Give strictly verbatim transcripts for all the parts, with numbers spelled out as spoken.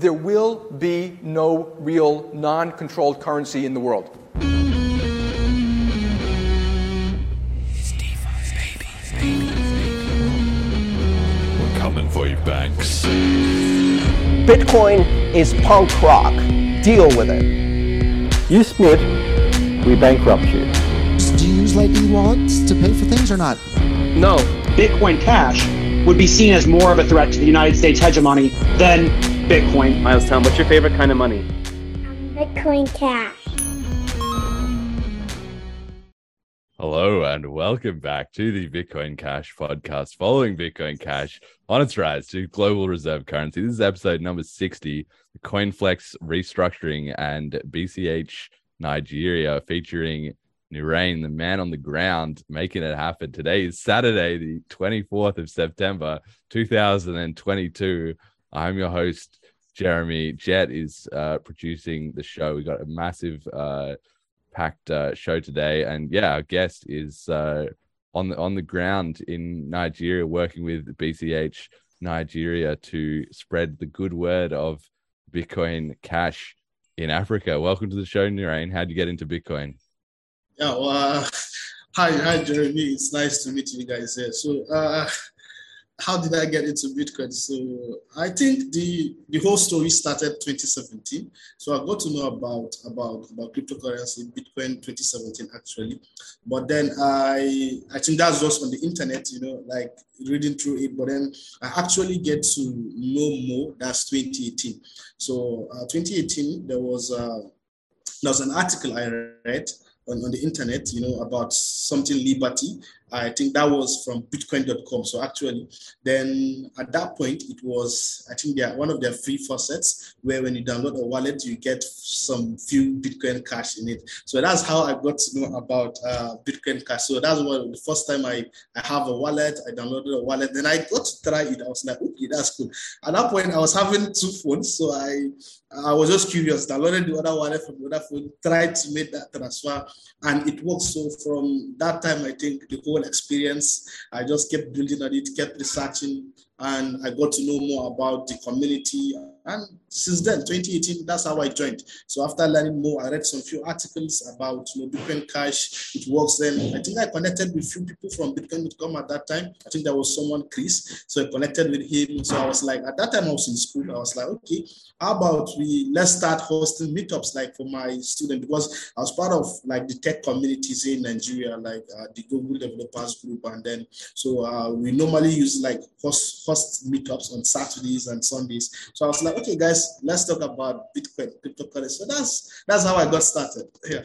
there will be no real non-controlled currency in the world. We're coming for you, banks. Bitcoin is punk rock. Deal with it. You snitch, we bankrupt you. Do you use like e-wallets to pay for things or not? No. Bitcoin Cash would be seen as more of a threat to the United States hegemony than Bitcoin. Miles Town, what's your favorite kind of money? Bitcoin Cash. Hello and welcome back to the Bitcoin Cash podcast, following Bitcoin Cash on its rise to global reserve currency. This is episode number sixty, the CoinFlex restructuring and B C H Nigeria, featuring Nurain, the man on the ground, making it happen. Today is Saturday, the twenty-fourth of September, twenty twenty-two. I'm your host, Jeremy Jett, is uh, producing the show. We got a massive uh, packed uh, show today. And yeah, our guest is uh, on the, on the ground in Nigeria, working with B C H Nigeria to spread the good word of Bitcoin Cash in Africa. Welcome to the show, Nurain. How'd you get into Bitcoin? Yeah, well, uh, hi, hi, Jeremy. It's nice to meet you guys here. So, uh, how did I get into Bitcoin? So, I think the, the whole story started twenty seventeen. So, I got to know about about, about cryptocurrency, Bitcoin, twenty seventeen actually. But then I I think that's just on the internet, you know, like reading through it. But then I actually get to know more. That's twenty eighteen. So, uh, twenty eighteen, there was uh, there was an article I read On, on the internet, you know, about something liberty. I think that was from Bitcoin dot com. So actually, then at that point, it was, I think yeah, one of their free facets where when you download a wallet, you get some few Bitcoin Cash in it. So that's how I got to know about uh, Bitcoin Cash. So that's what, the first time I, I have a wallet, I downloaded a wallet, then I got to try it. I was like, okay, that's cool. At that point, I was having two phones. So I, I was just curious, downloaded the other wallet from the other phone, tried to make that transfer, and it worked. So from that time, I think the whole experience, I just kept building on it, kept researching, and I got to know more about the community. And since then, twenty eighteen, that's how I joined. So after learning more, I read some few articles about, you know, Bitcoin Cash, it works. Then I think I connected with few people from Bitcoin dot com at that time. I think there was someone, Chris, so I connected with him. So I was like, at that time I was in school, I was like, okay, how about we, let's start hosting meetups like for my student, because I was part of like the tech communities in Nigeria, like uh, the Google Developers Group. And then, so uh, we normally use like host, host meetups on Saturdays and Sundays. So I was like, okay, guys, let's talk about Bitcoin, cryptocurrency. So that's that's how I got started. Yeah,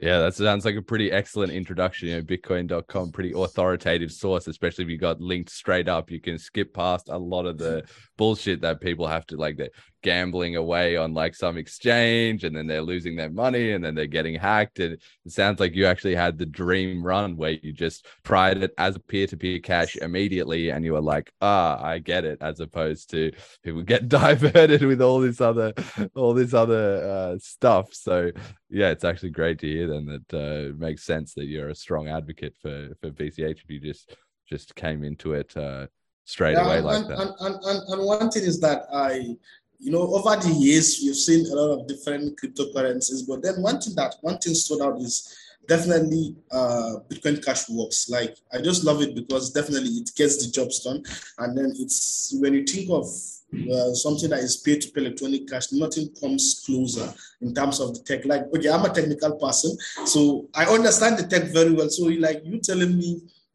yeah, that sounds like a pretty excellent introduction. You know, Bitcoin dot com, pretty authoritative source, especially if you got linked straight up. You can skip past a lot of the bullshit that people have to, like they're gambling away on like some exchange, and then they're losing their money, and then they're getting hacked. And it sounds like you actually had the dream run where you just tried it as a peer-to-peer cash immediately, and you were like, ah, I get it, as opposed to people get diverted with all this other all this other uh, stuff. So yeah, it's actually great to hear then that uh, it makes sense that you're a strong advocate for for B C H if you just just came into it uh, straight yeah, away and, like that. And, and, and, and one thing is that I, you know, over the years, we've seen a lot of different cryptocurrencies, but then one thing that one thing stood out is definitely uh, Bitcoin Cash works. Like, I just love it because definitely it gets the jobs done. And then it's, when you think of Uh, something that is peer-to-peer electronic cash, nothing comes closer in terms of the tech. Like, okay, I'm a technical person, so I understand the tech very well. So, like, you telling me,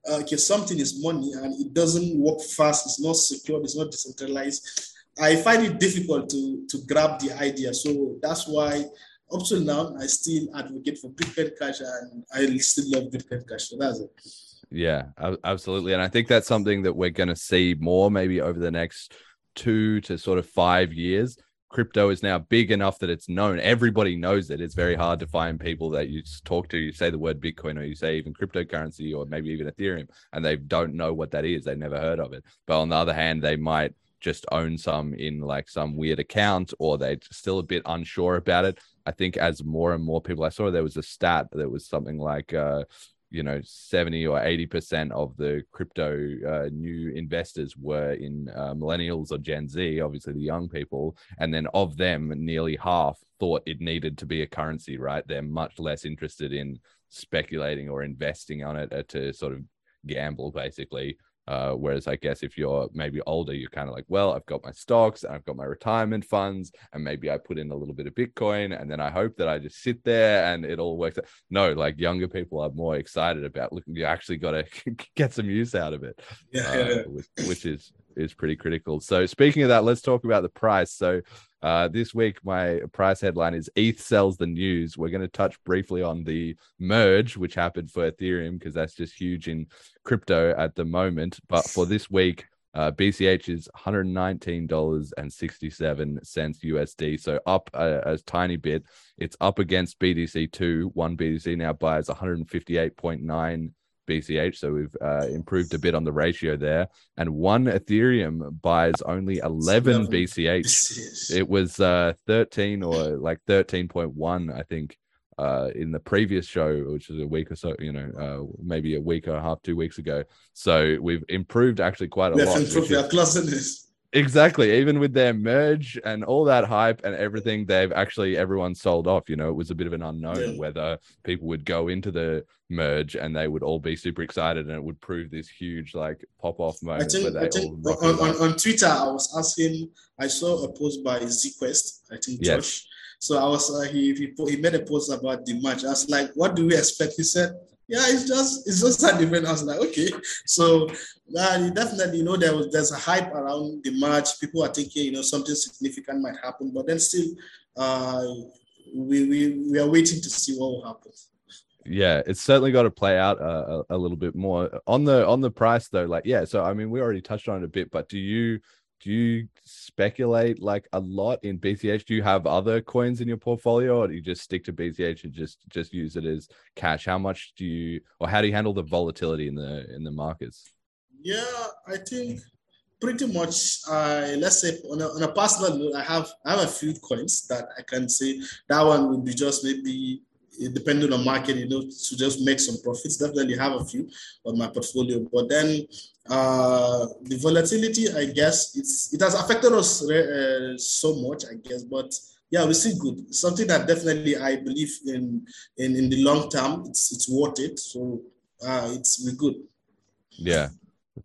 uh, okay, something is money and it doesn't work fast, it's not secure, it's not decentralized, I find it difficult to, to grab the idea. So that's why, up till now, I still advocate for Bitcoin Cash, and I still love Bitcoin Cash. So that's it. Yeah, absolutely. And I think that's something that we're going to see more maybe over the next two to sort of five years. Crypto is now big enough that it's known. Everybody knows it. It's very hard to find people that you talk to. You say the word Bitcoin, or you say even cryptocurrency, or maybe even Ethereum, and they don't know what that is. They've never heard of it. But on the other hand, they might just own some in like some weird account, or they're still a bit unsure about it. I think as more and more people, I saw there was a stat that was something like, uh, you know, seventy or eighty percent of the crypto uh, new investors were in uh, millennials or Gen Z, obviously the young people. And then of them, nearly half thought it needed to be a currency, right? They're much less interested in speculating or investing on it to sort of gamble, basically. Uh, whereas I guess if you're maybe older, you're kind of like, well, I've got my stocks and I've got my retirement funds and maybe I put in a little bit of Bitcoin and then I hope that I just sit there and it all works out. No, like younger people are more excited about looking, you actually got to get some use out of it, yeah, uh, yeah. Which, which is, is pretty critical. So speaking of that, let's talk about the price. So uh, this week, my price headline is E T H sells the news. We're going to touch briefly on the merge, which happened for Ethereum, because that's just huge in crypto at the moment. But for this week, uh, B C H is one hundred nineteen dollars and sixty-seven cents U S D. So up a, a tiny bit. It's up against B D C two. One B D C now buys one hundred fifty-eight point nine B C H, so we've uh, improved a bit on the ratio there, and one Ethereum buys only eleven B C H. It was uh, thirteen or like thirteen point one, I think, uh, in the previous show, which is a week or so, you know, uh, maybe a week or a half, two weeks ago. So we've improved actually quite a yeah, lot. Is... Exactly, even with their merge and all that hype and everything, they've actually everyone sold off. You know, it was a bit of an unknown yeah. whether people would go into the merge and they would all be super excited and it would prove this huge like pop-off moment. I think, where they I think all on, on, on Twitter I was asking, I saw a post by ZQuest, I think yes. Josh, so I was uh, he, he he made a post about the match. I was like, what do we expect? He said, yeah, it's just it's just an event. I was like, okay, so uh, definitely, you know, there was there's a hype around the match. People are thinking, you know, something significant might happen, but then still uh we we, we are waiting to see what will happen. Yeah, it's certainly got to play out uh, a, a little bit more on the on the price though. Like, yeah, so I mean, we already touched on it a bit, but do you do you speculate like a lot in B C H? Do you have other coins in your portfolio, or do you just stick to B C H and just just use it as cash? How much do you, or how do you handle the volatility in the in the markets? Yeah, I think pretty much, uh, let's say on a, on a personal note, I have I have a few coins that I can say that one would be just maybe, depending on market, you know, to just make some profits. Definitely have a few on my portfolio, but then uh, the volatility, I guess, it's it has affected us uh, so much, I guess. But yeah, we see good. Something that definitely I believe in in, in the long term, it's it's worth it. So uh, it's we're good. Yeah.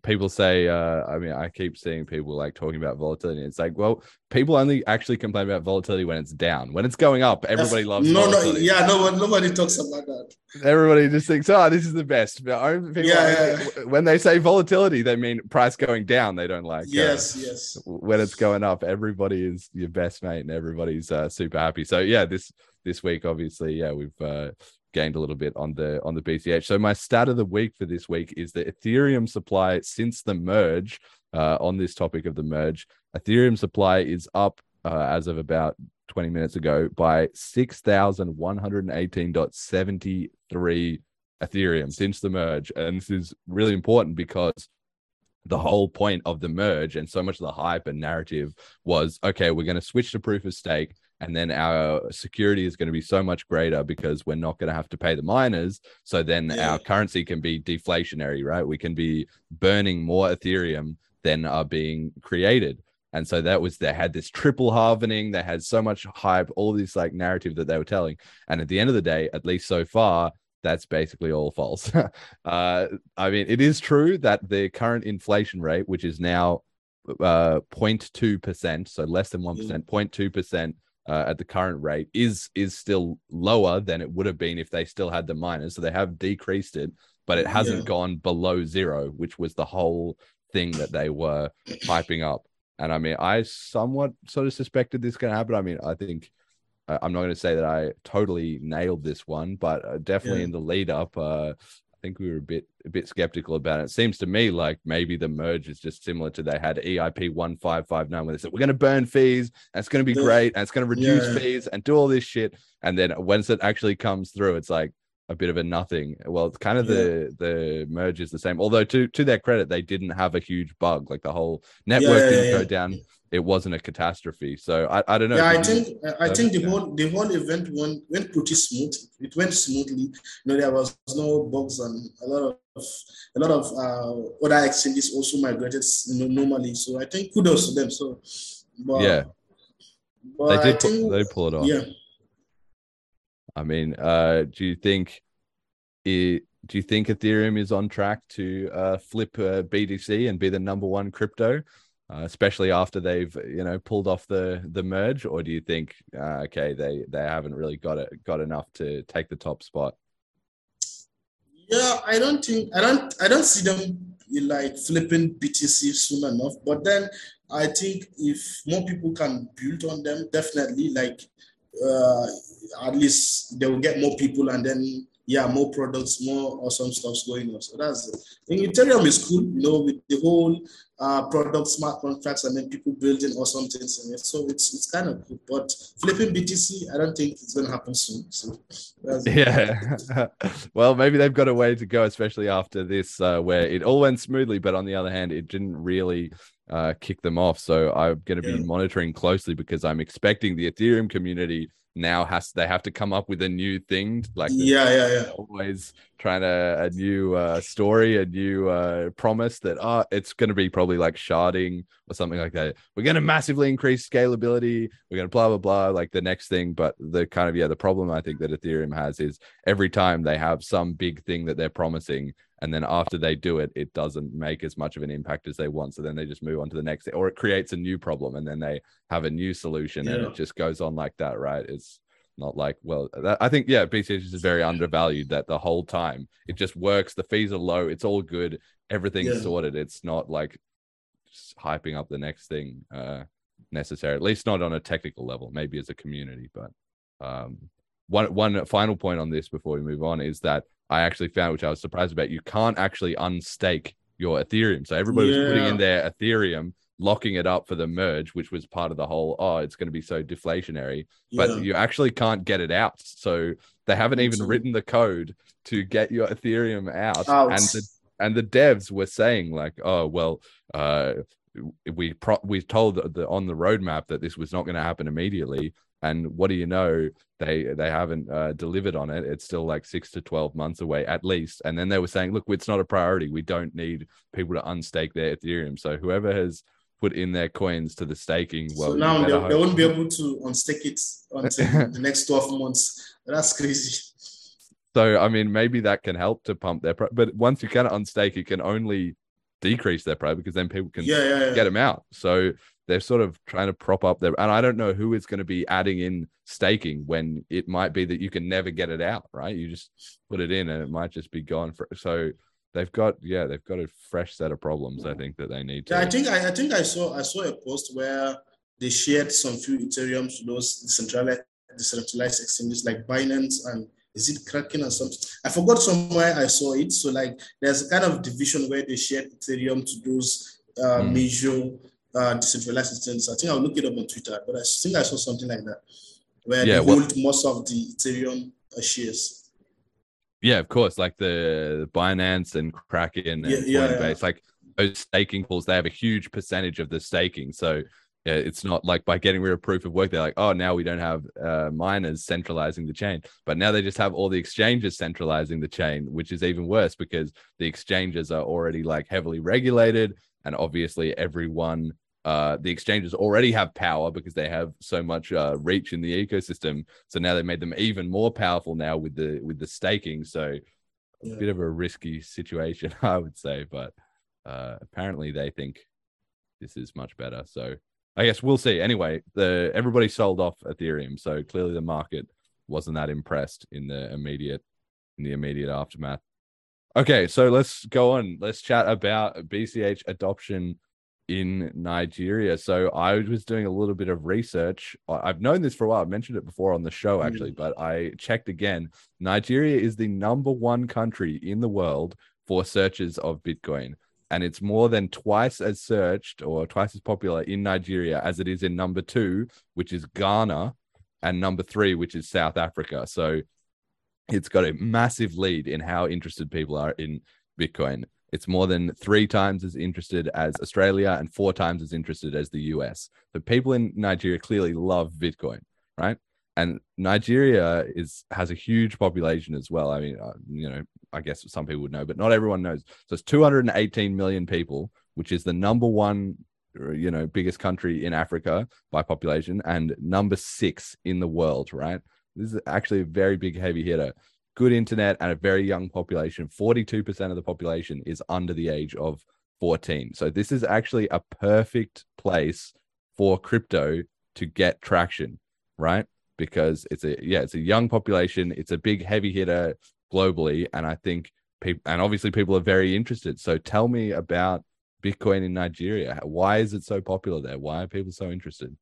People say, uh, I mean, I keep seeing people like talking about volatility. It's like, well, people only actually complain about volatility when it's down. When it's going up, everybody loves no, volatility. No, yeah, no one, nobody talks about that. Everybody just thinks, oh, this is the best. But people, yeah, yeah, yeah. When they say volatility, they mean price going down. They don't like. Yes, uh, yes. When it's going up, everybody is your best mate and everybody's uh, super happy. So yeah, this this week, obviously, yeah, we've. Uh, gained a little bit on the on the B C H. So my stat of the week for this week is the Ethereum supply since the merge. Uh, on this topic of the merge, Ethereum supply is up uh, as of about twenty minutes ago by six thousand one hundred eighteen point seven three Ethereum since the merge. And this is really important because the whole point of the merge and so much of the hype and narrative was, okay, we're going to switch to proof of stake. And then our security is going to be so much greater because we're not going to have to pay the miners. So then yeah. our currency can be deflationary, right? We can be burning more Ethereum than are being created. And so that was, they had this triple halvening. They had so much hype, all this like narrative that they were telling. And at the end of the day, at least so far, that's basically all false. uh, I mean, it is true that the current inflation rate, which is now uh, zero point two percent, so less than one percent, zero point two percent, Uh, at the current rate is is still lower than it would have been if they still had the miners. So they have decreased it, but it hasn't yeah. gone below zero, which was the whole thing that they were hyping up. And I mean, I somewhat sort of suspected this going to happen. I mean, I think uh, I'm not going to say that I totally nailed this one, but uh, definitely yeah. in the lead up, uh, I think we were a bit a bit skeptical about it. It seems to me like maybe the merge is just similar to they had E I P one five five nine where they said, we're going to burn fees, that's going to be great, and it's going to reduce yeah. fees and do all this shit. And then once it actually comes through, it's like, a bit of a nothing. Well, kind of yeah. the the merge is the same. Although to to their credit, they didn't have a huge bug. Like the whole network yeah, didn't yeah, go yeah. down. It wasn't a catastrophe. So I, I don't know. Yeah, I think I think the down. whole the whole event went went pretty smooth. It went smoothly. You know, there was no bugs and a lot of a lot of uh, other exchanges also migrated normally. So I think kudos to them. So but, yeah, but they did. Think, they pulled it off. Yeah. I mean, uh, do you think it, do you think Ethereum is on track to uh, flip uh, B T C and be the number one crypto, uh, especially after they've you know pulled off the the merge? Or do you think uh, okay, they, they haven't really got it got enough to take the top spot? Yeah, I don't think I don't I don't see them like flipping B T C soon enough. But then I think if more people can build on them, definitely like. Uh, at least they will get more people and then, yeah, more products, more awesome stuff's going on. So that's it. I think Ethereum is cool, you know, with the whole uh, product, smart contracts, and then people building awesome things in it. So it's it's kind of cool. But flipping B T C, I don't think it's going to happen soon. So that's yeah. Well, maybe they've got a way to go, especially after this, uh, where it all went smoothly, but on the other hand, it didn't really... Uh, kick them off. So I'm going to be yeah. monitoring closely because I'm expecting the Ethereum community now has they have to come up with a new thing. Like yeah, yeah, yeah. Always trying to a new uh, story, a new uh, promise that uh, it's going to be probably like sharding or something like that. We're going to massively increase scalability. We're going to blah blah blah. Like the next thing, but the kind of yeah the problem I think that Ethereum has is every time they have some big thing that they're promising. And then after they do it, it doesn't make as much of an impact as they want. So then they just move on to the next, or it creates a new problem and then they have a new solution yeah. and it just goes on like that, right? It's not like, well, that, I think, yeah, B C H is very undervalued that the whole time. It just works. The fees are low. It's all good. Everything's yeah. sorted. It's not like just hyping up the next thing uh, necessarily, at least not on a technical level, maybe as a community. But um, one one final point on this before we move on is that I actually found, which I was surprised about, you can't actually unstake your Ethereum. So everybody yeah. was putting in their Ethereum, locking it up for the merge, which was part of the whole, oh, it's going to be so deflationary. Yeah. But you actually can't get it out. So they haven't even written the code to get your Ethereum out. out. And, the, and the devs were saying like, oh, well, uh, we pro- we told the, the, on the roadmap that this was not going to happen immediately. And what do you know? They they haven't uh, delivered on it. It's still like six to twelve months away at least. And then they were saying, look, it's not a priority. We don't need people to unstake their Ethereum. So whoever has put in their coins to the staking, well, so now they, they won't be able to unstake it until the next twelve months. That's crazy. So I mean, maybe that can help to pump their price. But once you can unstake, you can only decrease their price because then people can yeah, yeah, yeah. get them out. So. They're sort of trying to prop up their, and I don't know who is going to be adding in staking when it might be that you can never get it out, right? You just put it in and it might just be gone for, so they've got, yeah, they've got a fresh set of problems. I think that they need to. Yeah, I think, I, I think I saw, I saw a post where they shared some few Ethereum to those decentralized, decentralized exchanges like Binance and is it Kraken or something? I forgot somewhere I saw it. So like there's a kind of division where they shared Ethereum to those uh, mm. major Uh, decentralized systems. I think I'll look it up on Twitter, but I think I saw something like that where yeah, they well, hold most of the Ethereum shares. Yeah, of course, like the Binance and Kraken and yeah, yeah, Coinbase, yeah. like those staking pools, they have a huge percentage of the staking. So yeah, it's not like by getting rid of proof of work, they're like, oh, now we don't have uh, miners centralizing the chain, but now they just have all the exchanges centralizing the chain, which is even worse because the exchanges are already like heavily regulated. And obviously everyone, uh, the exchanges already have power because they have so much uh, reach in the ecosystem. So now they've made them even more powerful now with the with the staking. So yeah. a bit of a risky situation, I would say. But uh, apparently they think this is much better. So I guess we'll see. Anyway, the everybody sold off Ethereum. So clearly the market wasn't that impressed in the immediate in the immediate aftermath. Okay, so let's go on. Let's chat about B C H adoption in Nigeria. So I was doing a little bit of research. I've known this for a while. I've mentioned it before on the show, actually, but I checked again. Nigeria is the number one country in the world for searches of Bitcoin, and it's more than twice as searched or twice as popular in Nigeria as it is in number two, which is Ghana, and number three, which is South Africa. So It's got a massive lead in how interested people are in Bitcoin. It's more than three times as interested as Australia and four times as interested as the U S. So people in Nigeria clearly love Bitcoin, right? And Nigeria is has a huge population as well. I mean, you know, I guess some people would know, but not everyone knows. So it's two hundred eighteen million people, which is the number one, you know, biggest country in Africa by population and number six in the world, right? This is actually a very big heavy hitter. Good internet and a very young population. forty-two percent of the population is under the age of fourteen. So this is actually a perfect place for crypto to get traction, right? Because it's a, yeah, it's a young population. It's a big heavy hitter globally. And I think people, and obviously people are very interested. So tell me about Bitcoin in Nigeria. Why is it so popular there? Why are people so interested?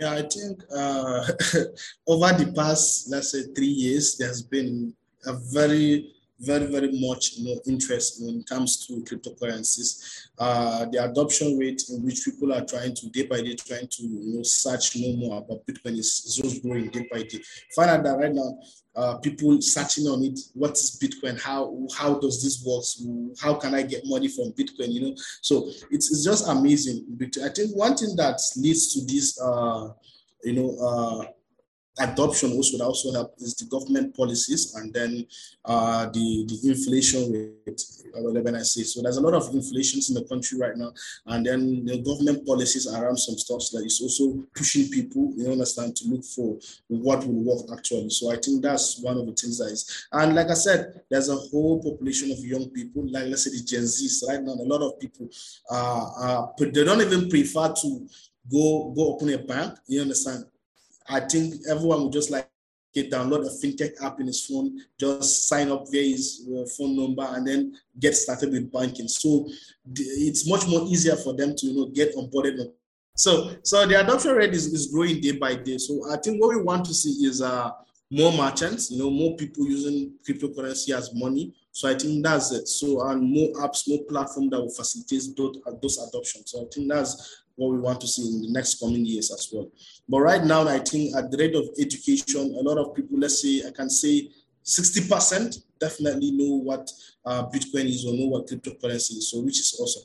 Yeah, I think uh, over the past, let's say, three years, there's been a very, very, very much you know, interest when it comes to cryptocurrencies. Uh, the adoption rate in which people are trying to, day by day, trying to you know, search no more about Bitcoin is just growing day by day. Find out that right now, uh, people searching on it, what is Bitcoin? How how does this work? How can I get money from Bitcoin? You know, so it's, it's just amazing. But I think one thing that leads to this, uh, you know, uh, adoption also that also help is the government policies and then uh, the, the inflation rate, when I say. So there's a lot of inflations in the country right now. And then the government policies around some stuff so that is also pushing people, you understand, to look for what will work actually. So I think that's one of the things that is. And like I said, there's a whole population of young people, like let's say the Gen Zs right now, a lot of people, uh, uh, they don't even prefer to go, go open a bank, you understand? I think everyone would just like get download a fintech app in his phone, just sign up via his uh, phone number, and then get started with banking. So th- it's much more easier for them to you know get onboarded. So so the adoption rate is, is growing day by day. So I think what we want to see is uh, more merchants, you know, more people using cryptocurrency as money. So I think that's it. So and more apps, more platform that will facilitate those, those adoptions. So I think that's what we want to see in the next coming years as well. But right now, I think at the rate of education, a lot of people, let's say, I can say sixty percent definitely know what uh, Bitcoin is or know what cryptocurrency is, so which is awesome.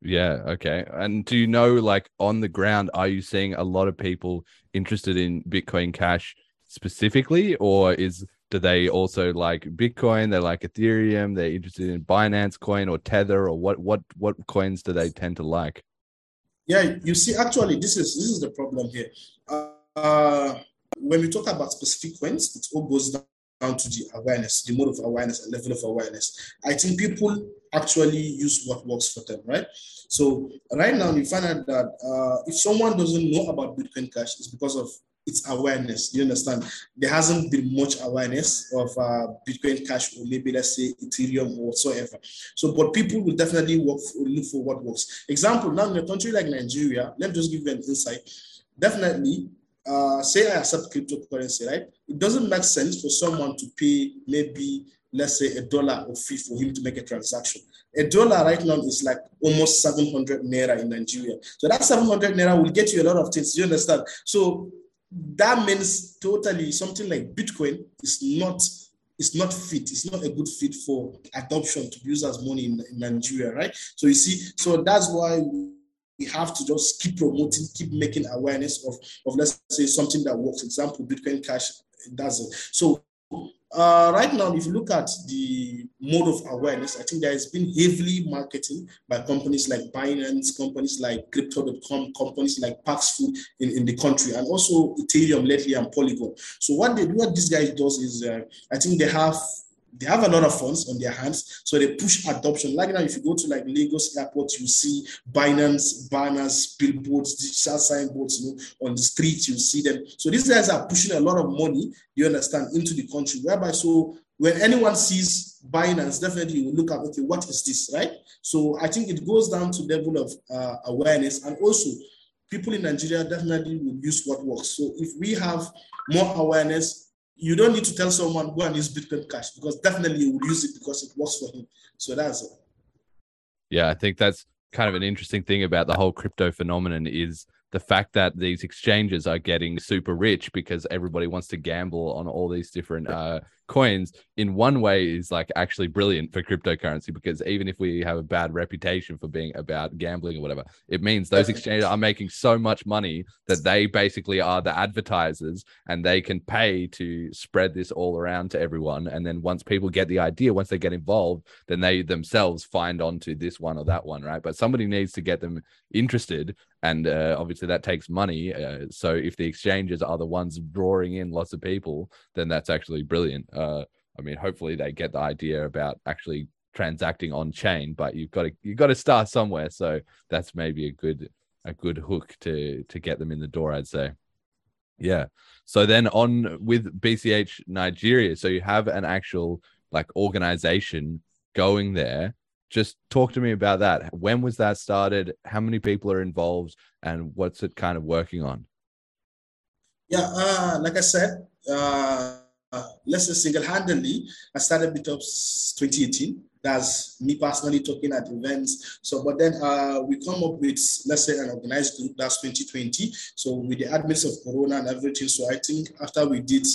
Yeah, okay. And do you know, like on the ground, are you seeing a lot of people interested in Bitcoin Cash specifically, or is do they also like Bitcoin, they like Ethereum, they're interested in Binance coin or Tether, or what, what, what coins do they tend to like? Yeah, you see, actually, this is this is the problem here. Uh, when we talk about specific coins, it all goes down to the awareness, the mode of awareness, and level of awareness. I think people actually use what works for them, right? So right now, you find out that uh, if someone doesn't know about Bitcoin Cash, it's because of its awareness. You understand? There hasn't been much awareness of uh, Bitcoin Cash or maybe let's say Ethereum or whatsoever. So, but people will definitely work for, look for what works. Example, now in a country like Nigeria, let me just give you an insight. Definitely, uh, say I accept cryptocurrency, right? It doesn't make sense for someone to pay maybe let's say a dollar or fee for him to make a transaction. A dollar right now is like almost seven hundred naira in Nigeria. So that seven hundred naira will get you a lot of things. You understand? So that means totally something like Bitcoin is not it's not fit. It's not a good fit for adoption to be used as money in, in Nigeria, right? So you see, so that's why we have to just keep promoting, keep making awareness of, of let's say something that works. Example, Bitcoin Cash doesn't. So uh, right now, if you look at the mode of awareness, I think there has been heavily marketing by companies like Binance, companies like crypto dot com, companies like Paxful in, in the country, and also Ethereum lately and Polygon. So what they what this guy does is, uh, I think they have they have a lot of funds on their hands, so they push adoption. Like now, if you go to like Lagos Airport, you see Binance banners, billboards, digital signboards, you know, on the streets, you see them. So these guys are pushing a lot of money, you understand, into the country, whereby so when anyone sees Binance, definitely you look at, okay, what is this, right? So I think it goes down to level of uh, awareness, and also people in Nigeria definitely will use what works. So if we have more awareness, you don't need to tell someone, go and use Bitcoin Cash, because definitely you will use it because it works for him. So that's it. Yeah, I think that's kind of an interesting thing about the whole crypto phenomenon is the fact that these exchanges are getting super rich because everybody wants to gamble on all these different uh, coins in one way is like actually brilliant for cryptocurrency, because even if we have a bad reputation for being about gambling or whatever, it means those exchanges are making so much money that they basically are the advertisers, and they can pay to spread this all around to everyone. And then once people get the idea, once they get involved, then they themselves find onto this one or that one, right? But somebody needs to get them interested, and uh, obviously that takes money. Uh, so if the exchanges are the ones drawing in lots of people, then that's actually brilliant. Uh, I mean, hopefully they get the idea about actually transacting on chain, but you've got to you've got to start somewhere. So that's maybe a good a good hook to to get them in the door, I'd say. Yeah. So then on with B C H Nigeria, so you have an actual like organization going there. Just talk to me about that. When was that started? How many people are involved, and what's it kind of working on? Yeah, uh, like I said, uh, uh, let's say single-handedly, I started BitOps twenty eighteen. That's me personally talking at events. So, but then uh, we come up with, let's say, an organized group. That's twenty twenty. So with the admins of Corona and everything. So I think after we did,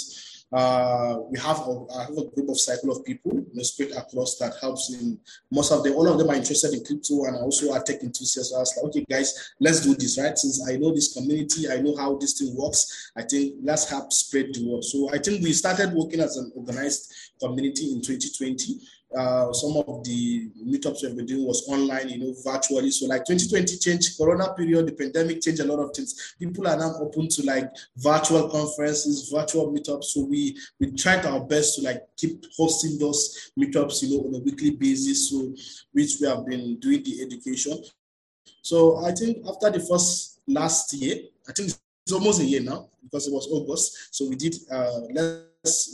Uh, we have a, I have a group of cycle of people, you know, spread across that helps in most of them. All of them are interested in crypto and also are tech enthusiasts. So I was like, okay, guys, let's do this, right? Since I know this community, I know how this thing works. I think let's help spread the word. So I think we started working as an organized community in twenty twenty. Uh, some of the meetups we were doing was online, you know, virtually. So like twenty twenty changed, Corona period, the pandemic changed a lot of things. People are now open to like virtual conferences, virtual meetups. So we, we tried our best to like keep hosting those meetups, you know, on a weekly basis. So which we have been doing the education. So I think after the first last year, I think it's almost a year now because it was August. So we did, uh, let's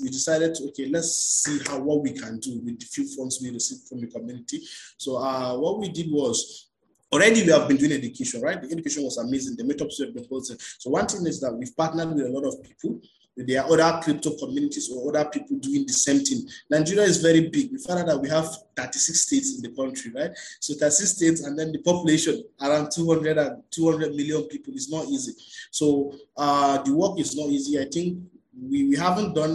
we decided, okay, let's see how what we can do with the few funds we received from the community. So uh, what we did was, already we have been doing education, right? The education was amazing. The meetups we have been hosting. So one thing is that we've partnered with a lot of people. There are other crypto communities or other people doing the same thing. Nigeria is very big. We found out that we have thirty-six states in the country, right? So thirty-six states, and then the population around two hundred and two hundred million people is not easy. So uh, the work is not easy. I think We, we haven't done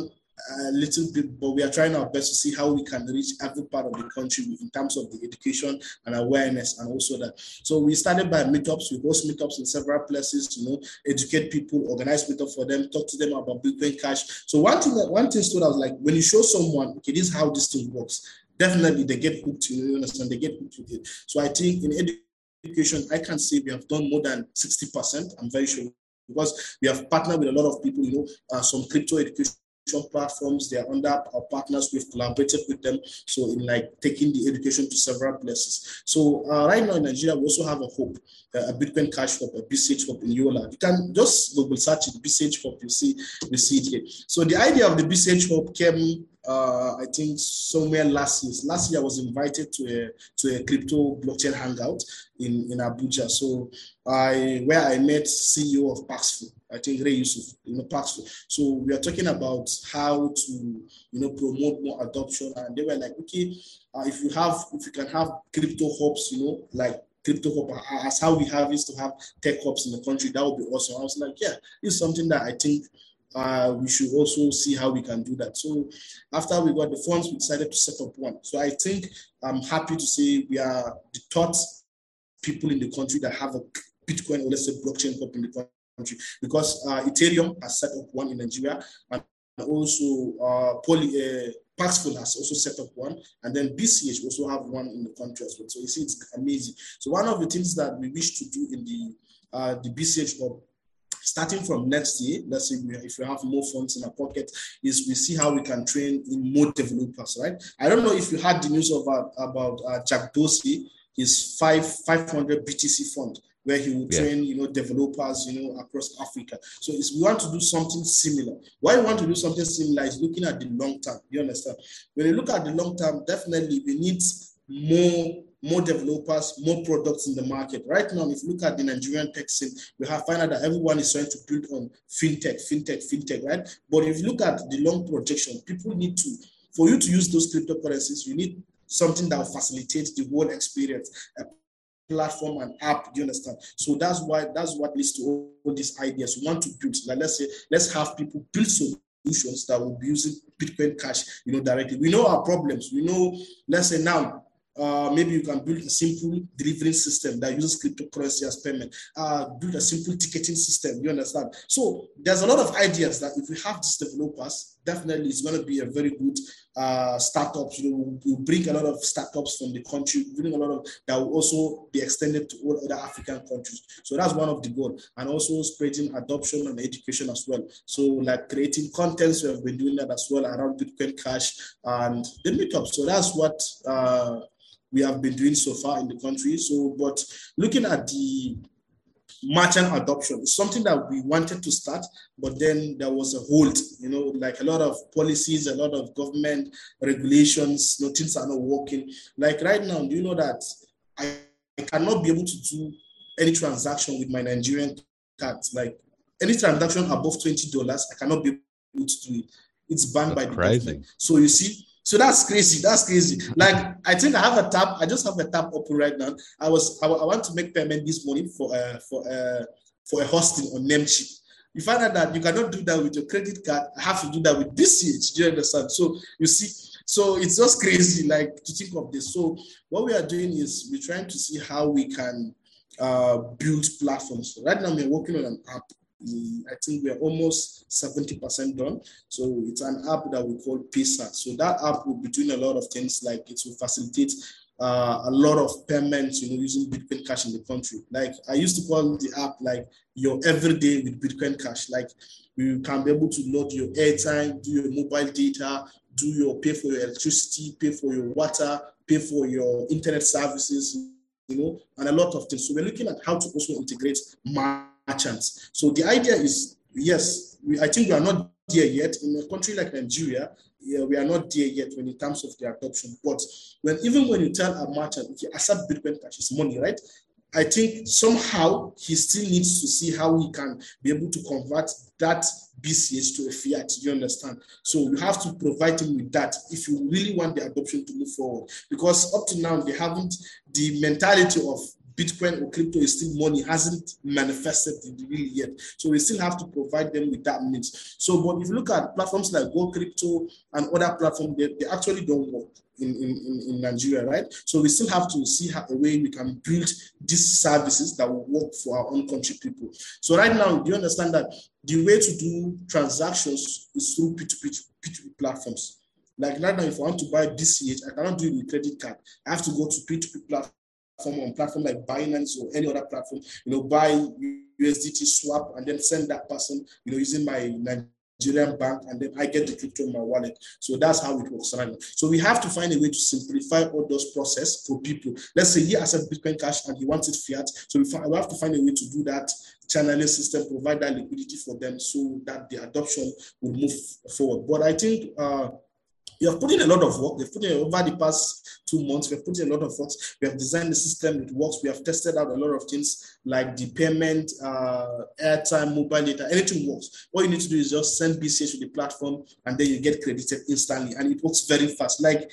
a little bit, but we are trying our best to see how we can reach every part of the country in terms of the education and awareness and also that. So we started by meetups. We host meetups in several places to, you know, educate people, organize meetups for them, talk to them about Bitcoin Cash. So one thing that one thing stood out, like when you show someone, okay, this is how this thing works, definitely they get hooked, you know, you understand, they get hooked with it. So I think in education, I can say we have done more than sixty percent, I'm very sure. Because we have partnered with a lot of people, you know, uh, some crypto education platforms, they are under our partners, we've collaborated with them. So in like taking the education to several places. So uh, right now in Nigeria, we also have a hub, a Bitcoin Cash hub, a B C H hub in Yola. You can just Google search it, B C H hub, you see, you see it here. So the idea of the B C H hub came, uh, I think somewhere last year. Last year I was invited to a, to a crypto blockchain hangout in, in Abuja. So I, where I met C E O of Paxful, I think Ray Yusuf, you know, Paxful. So we are talking about how to, you know, promote more adoption. And they were like, okay, uh, if you have, if you can have crypto hubs, you know, like crypto hub, as how we have is to have tech hubs in the country, that would be awesome. I was like, yeah, it's something that I think uh, we should also see how we can do that. So after we got the funds, we decided to set up one. So I think I'm happy to say we are the third people in the country that have a Bitcoin or let's say blockchain hub in the country, because uh, Ethereum has set up one in Nigeria, and also uh, Poly, uh, Paxful has also set up one, and then B C H also have one in the country as well. So you see, it's amazing. So one of the things that we wish to do in the uh, the B C H hub, starting from next year, let's say we, if we have more funds in our pocket, is we see how we can train in more developers, right? I don't know if you heard the news about about uh, Jack Dorsey, his five hundred B T C fund, where he will yeah. train, you know, developers, you know, across Africa. So it's, we want to do something similar. Why we want to do something similar is looking at the long term. You understand? When you look at the long term, definitely we need more, more developers, more products in the market. Right now, if you look at the Nigerian tech scene, we have found out that everyone is trying to build on fintech, fintech, fintech, right? But if you look at the long projection, people need to, for you to use those cryptocurrencies, you need something that will facilitate the whole experience. Platform and app, do you understand? So that's why that's what leads to all, all these ideas. We want to build, like let's say, let's have people build solutions that will be using Bitcoin Cash, you know, directly. We know our problems. We know, let's say now, uh, maybe you can build a simple delivery system that uses cryptocurrency as payment, uh, build a simple ticketing system, you understand? So there's a lot of ideas that if we have these developers, definitely it's going to be a very good uh, startups. You know, we'll bring a lot of startups from the country, bring a lot of that will also be extended to all other African countries. So that's one of the goals, and also spreading adoption and education as well. So like creating contents, we have been doing that as well around Bitcoin Cash and the meetup. So that's what uh, we have been doing so far in the country. So, but looking at the merchant adoption, it's something that we wanted to start, but then there was a hold, you know, like a lot of policies, a lot of government regulations, you know, things are not working. Like right now, do you know that I, I cannot be able to do any transaction with my Nigerian cards? Like any transaction above twenty dollars, I cannot be able to do it. It's banned that's by the crazy. Government. So you see, So that's crazy. That's crazy. Like, I think I have a tab. I just have a tab open right now. I was, I, I want to make payment this morning for, uh, for, uh, for a hosting on Namecheap. You find out that you cannot do that with your credit card. I have to do that with B C H. Do you understand? So you see, so it's just crazy, like, to think of this. So what we are doing is we're trying to see how we can uh, build platforms. So right now we're working on an app. I think we're almost seventy percent done. So it's an app that we call Paytaka. So that app will be doing a lot of things, like it will facilitate uh, a lot of payments, you know, using Bitcoin Cash in the country. Like I used to call the app like your everyday with Bitcoin Cash. Like you can be able to load your airtime, do your mobile data, do your pay for your electricity, pay for your water, pay for your internet services, you know, and a lot of things. So we're looking at how to also integrate market. A chance. So the idea is, yes, we, I think we are not there yet. In a country like Nigeria, yeah, we are not there yet when in terms of the adoption. But when even when you tell a merchant, if you accept Bitcoin Cash, it's money, right? I think somehow he still needs to see how he can be able to convert that B C H to a fiat, you understand? So you have to provide him with that if you really want the adoption to move forward. Because up to now, they haven't, the mentality of Bitcoin or crypto is still money, hasn't manifested really yet. So we still have to provide them with that means. So, but if you look at platforms like Go Crypto and other platforms, they, they actually don't work in, in, in Nigeria, right? So we still have to see how, a way we can build these services that will work for our own country people. So right now, do you understand that the way to do transactions is through P two P, P two P platforms? Like right now, if I want to buy B C H, I cannot do it with credit card. I have to go to P two P platform. On platform like Binance or any other platform, you know, buy U S D T swap and then send that person, you know, using my Nigerian bank, and then I get the crypto in my wallet. So that's how it works right now. So we have to find a way to simplify all those process for people. Let's say he accepts Bitcoin Cash and he wants it fiat. So we have to find a way to do that channeling system, provide that liquidity for them so that the adoption will move forward. But I think, uh, you have put in a lot of work. They've put in over the past two months. We've put in a lot of work. We have designed the system. It works. We have tested out a lot of things like the payment, uh, airtime, mobile data. Anything works. What you need to do is just send B C H to the platform, and then you get credited instantly. And it works very fast. Like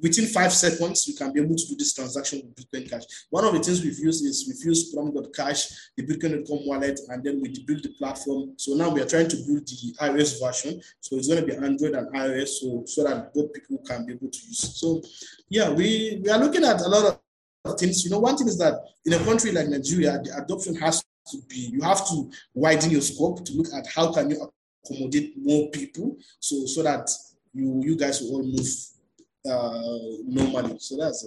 within five seconds, you can be able to do this transaction with Bitcoin Cash. One of the things we've used is we've used Prom.Cash, the Bitcoin dot com wallet, and then we build the platform. So now we are trying to build the iOS version. So it's going to be Android and iOS, so, so that both people can be able to use it. So yeah, we, we are looking at a lot of things. You know, one thing is that in a country like Nigeria, the adoption has to be, you have to widen your scope to look at how can you accommodate more people so, so that you, you guys will all move uh normally. So that's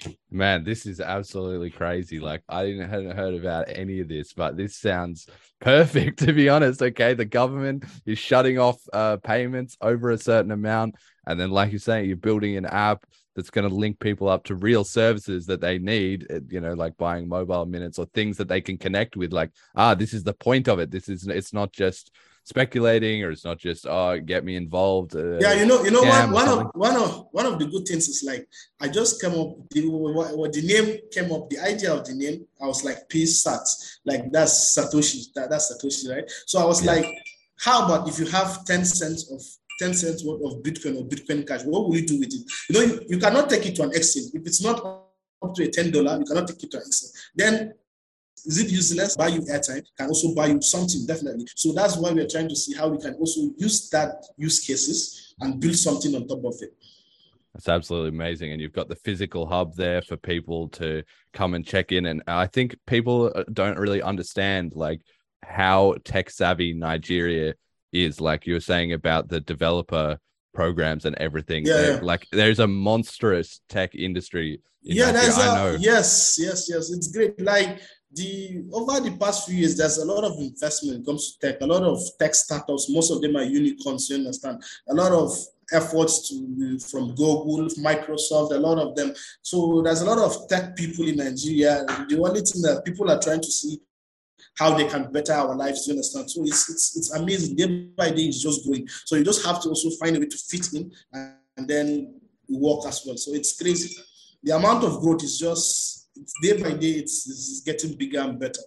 it, man. This is absolutely crazy. Like I didn't hadn't heard about any of this, but this sounds perfect, to be honest. Okay, the government is shutting off uh payments over a certain amount, and then like you're saying, you're building an app that's going to link people up to real services that they need, you know, like buying mobile minutes or things that they can connect with. Like, ah, this is the point of it. This is, it's not just speculating, or it's not just, oh, get me involved. Uh, yeah, you know, you know, one, one of one of one of the good things is like I just came up the what the name came up, the idea of the name. I was like, Paysat, like that's Satoshi, that, that's Satoshi, right? So I was yeah. like, how about if you have ten cents of ten cents worth of Bitcoin or Bitcoin Cash, what will you do with it? You know, you, you cannot take it to an exchange. If it's not up to a ten dollar, you cannot take it to an exchange. Then is it useless? Buy you airtime, can also buy you something, definitely. So that's why we're trying to see how we can also use that use cases and build something on top of it. That's absolutely amazing. And you've got the physical hub there for people to come and check in. And I think people don't really understand like how tech savvy Nigeria is. Like you were saying about the developer programs and everything. Yeah, yeah. Like there's a monstrous tech industry. In yeah, there's a, I know. Yes, yes, yes. It's great. Like the over the past few years, there's a lot of investment when it comes to tech. A lot of tech startups, most of them are unicorns, you understand. A lot of efforts to, from Google, Microsoft, a lot of them. So there's a lot of tech people in Nigeria. The only thing that people are trying to see how they can better our lives, you understand? So it's it's it's amazing. Day by day, it's just growing. So you just have to also find a way to fit in and, and then work as well. So it's crazy. The amount of growth is just, it's day by day, it's, it's getting bigger and better.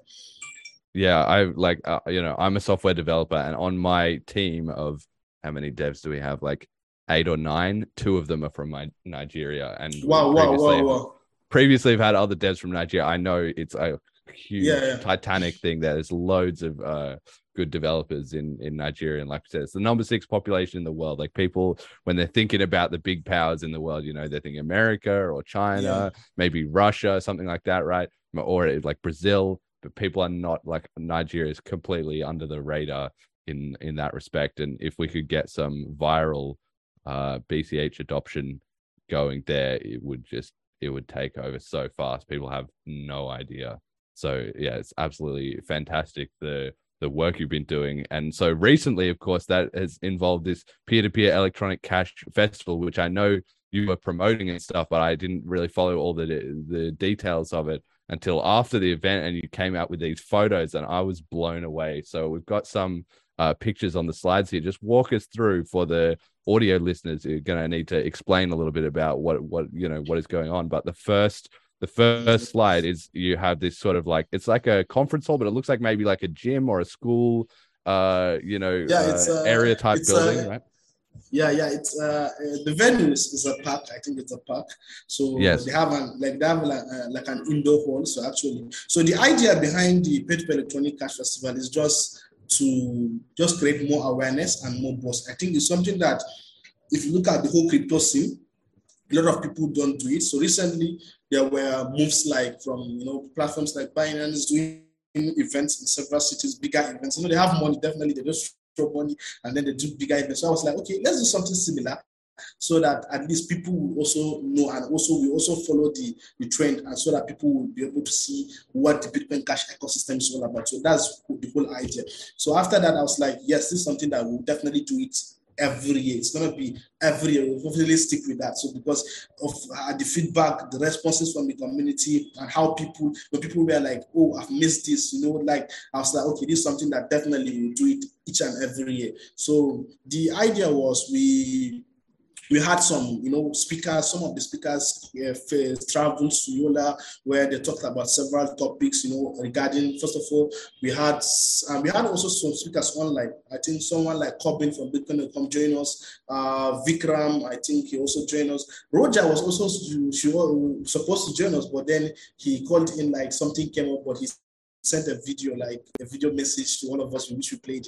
Yeah, I like, uh, you know, I'm a software developer, and on my team of, how many devs do we have? Like, eight or nine, two of them are from my Nigeria. And wow, wow, wow, wow. Previously I've had other devs from Nigeria. I know it's a huge yeah, yeah. Titanic thing. There's loads of uh, good developers in, in Nigeria. And like I said, it's the number six population in the world. Like people, when they're thinking about the big powers in the world, you know, they're thinking America or China, yeah. maybe Russia, something like that, right? Or like Brazil, but people are not like Nigeria is completely under the radar in, in that respect. And if we could get some viral Uh, B C H adoption going there, it would just it would take over so fast. People have no idea. So yeah, it's absolutely fantastic the the work you've been doing. And so recently, of course, that has involved this peer-to-peer electronic cash festival, which I know you were promoting and stuff, but I didn't really follow all the the details of it until after the event. And you came out with these photos, and I was blown away. So we've got some uh, pictures on the slides here. Just walk us through for the audio listeners are going to need to explain a little bit about what what you know what is going on. But the first the first slide is you have this sort of like it's like a conference hall, but it looks like maybe like a gym or a school, uh, you know, yeah, uh, it's a, area type it's building, a, right? Yeah, yeah. It's uh, the venue is, is a park. I think it's a park. So yes. they have an, like they have like, uh, like an indoor hall. So actually, so the idea behind the peer-to-peer electronic cash festival is just to just create more awareness and more buzz. I think it's something that if you look at the whole crypto scene, a lot of people don't do it. So recently there were moves like from, you know, platforms like Binance doing events in several cities, bigger events. You know, they have money, definitely they just throw money and then they do bigger events. So I was like, okay, let's do something similar so that at least people will also know, and also we also follow the, the trend, and so that people will be able to see what the Bitcoin Cash ecosystem is all about. So that's the whole idea. So after that, I was like, yes, this is something that we'll definitely do it every year. It's going to be every year. We'll really stick with that. So because of uh, the feedback, the responses from the community, and how people, when people were like, oh, I've missed this, you know, like I was like, okay, this is something that definitely we'll do it each and every year. So the idea was we... We had some, you know, speakers, some of the speakers uh, traveled to Yola, where they talked about several topics, you know, regarding, first of all, we had um, we had also some speakers on, like, I think someone like Corbin from Bitcoin dot com joined us, uh, Vikram, I think he also joined us. Roger was also she was supposed to join us, but then he called in, like, something came up, but he sent a video, like, a video message to all of us in which we played.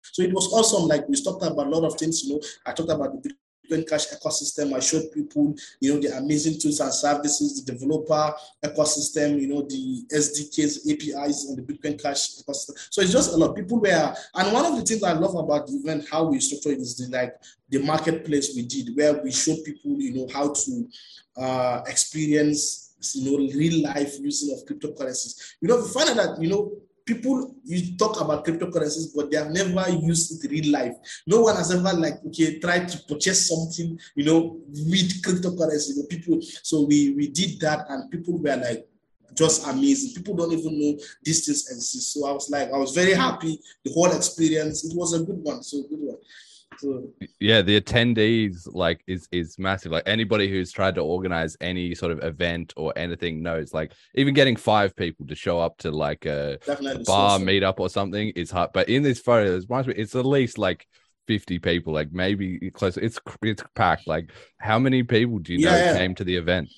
So it was awesome, like, we talked about a lot of things, you know, I talked about the Bitcoin Cash ecosystem. I showed people, you know, the amazing tools and services, the developer ecosystem, you know, the S D Ks, A P Is, and the Bitcoin Cash ecosystem. So it's just a lot. People were, and one of the things I love about the event, how we structure it, is the, like the marketplace we did, where we show people, you know, how to uh, experience, you know, real life using of cryptocurrencies. You know, we find out that, you know, people, you talk about cryptocurrencies, but they have never used it in real life. No one has ever, like, okay, tried to purchase something, you know, with cryptocurrency. You know, people, so we, we did that, and people were, like, just amazing. People don't even know these things exist. So I was, like, I was very happy. The whole experience, it was a good one. So good one. So, yeah, the attendees, like, is is massive. Like, anybody who's tried to organize any sort of event or anything knows, like, even getting five people to show up to, like, a, a bar so, so. meetup or something is hard. But in this photo, it reminds me, it's at least, like, fifty people, like, maybe close. It's, it's packed. Like, how many people do you yeah, know yeah. came to the event?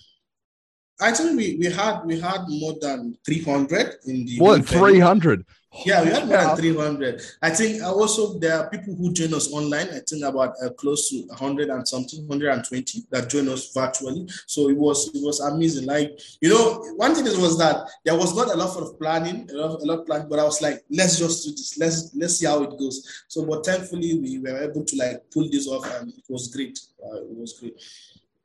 I think we, we had we had more than three hundred in the What three hundred? Yeah, we had more than three hundred. I think also there are people who join us online. I think about uh, close to one hundred and something, one hundred twenty that join us virtually. So it was it was amazing. Like, you know, one thing was that there was not a lot of planning, a lot, a lot of planning, but I was like, let's just do this. Let's let's see how it goes. So, but thankfully we were able to like pull this off, and it was great. Uh, it was great.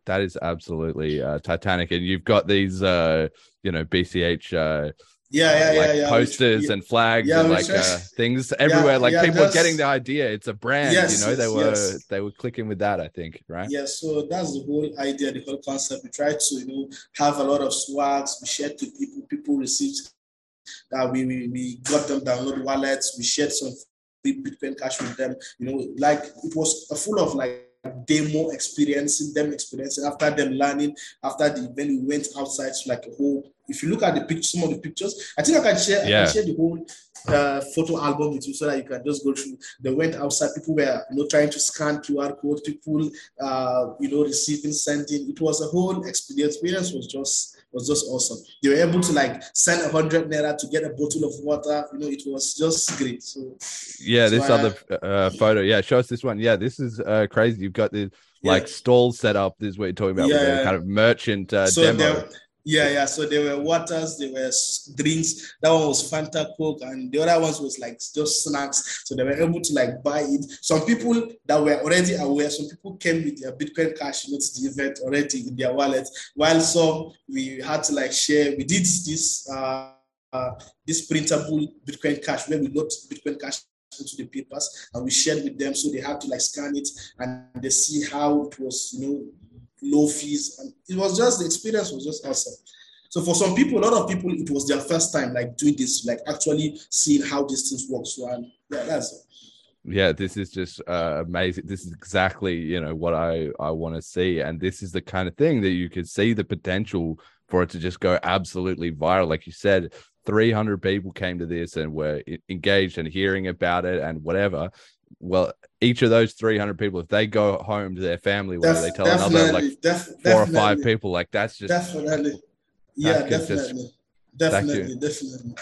That is absolutely uh, Titanic. And you've got these, uh, you know, B C H uh, yeah, yeah, uh, like yeah, yeah, posters which, yeah. and flags yeah, and like sure. uh, things everywhere. Yeah, like yeah, people are getting the idea. It's a brand, yes, you know, they were yes. they were clicking with that, I think, right? Yeah, so that's the whole idea, the whole concept. We tried to, you know, have a lot of swags. We shared to people. People received that. Uh, we, we, we got them download wallets. We shared some Bitcoin Cash with them. You know, like it was full of like, demo experiencing them experiencing after them learning after the event. We went outside to like a whole, if you look at the pictures, some of the pictures, I think I can share yeah. I can share the whole uh, photo album with you so that you can just go through. They went outside, people were, you know, trying to scan Q R code, people uh you know receiving, sending. It was a whole experience. Experience was just was just awesome. They were able to like send a hundred naira to get a bottle of water. You know, it was just great. So yeah, this other I, uh, photo. Yeah, show us this one. Yeah, this is uh, crazy. You've got the yeah. like stall set up. This is what you're talking about. Yeah, with the kind of merchant uh, so demo. Yeah, yeah. So there were waters, there were drinks. That one was Fanta, Coke, and the other ones was like just snacks. So they were able to like buy it. Some people that were already aware, some people came with their Bitcoin Cash, you know, to the event already in their wallet. While some, we had to like share. We did this uh, uh, this printable Bitcoin Cash where we got Bitcoin Cash into the papers and we shared with them. So they had to like scan it and they see how it was, you know, low fees, and it was just, the experience was just awesome. So for some people, a lot of people, it was their first time like doing this, like actually seeing how these things work. So and yeah, that's it. Yeah, this is just uh, amazing. This is exactly, you know, what I I want to see, and this is the kind of thing that you could see the potential for it to just go absolutely viral. Like you said, three hundred people came to this and were engaged and hearing about it and whatever. Well, each of those three hundred people, if they go home to their family, whether Def- they tell another like def- four or five people, like that's just definitely, that yeah, definitely, just, definitely, could, definitely.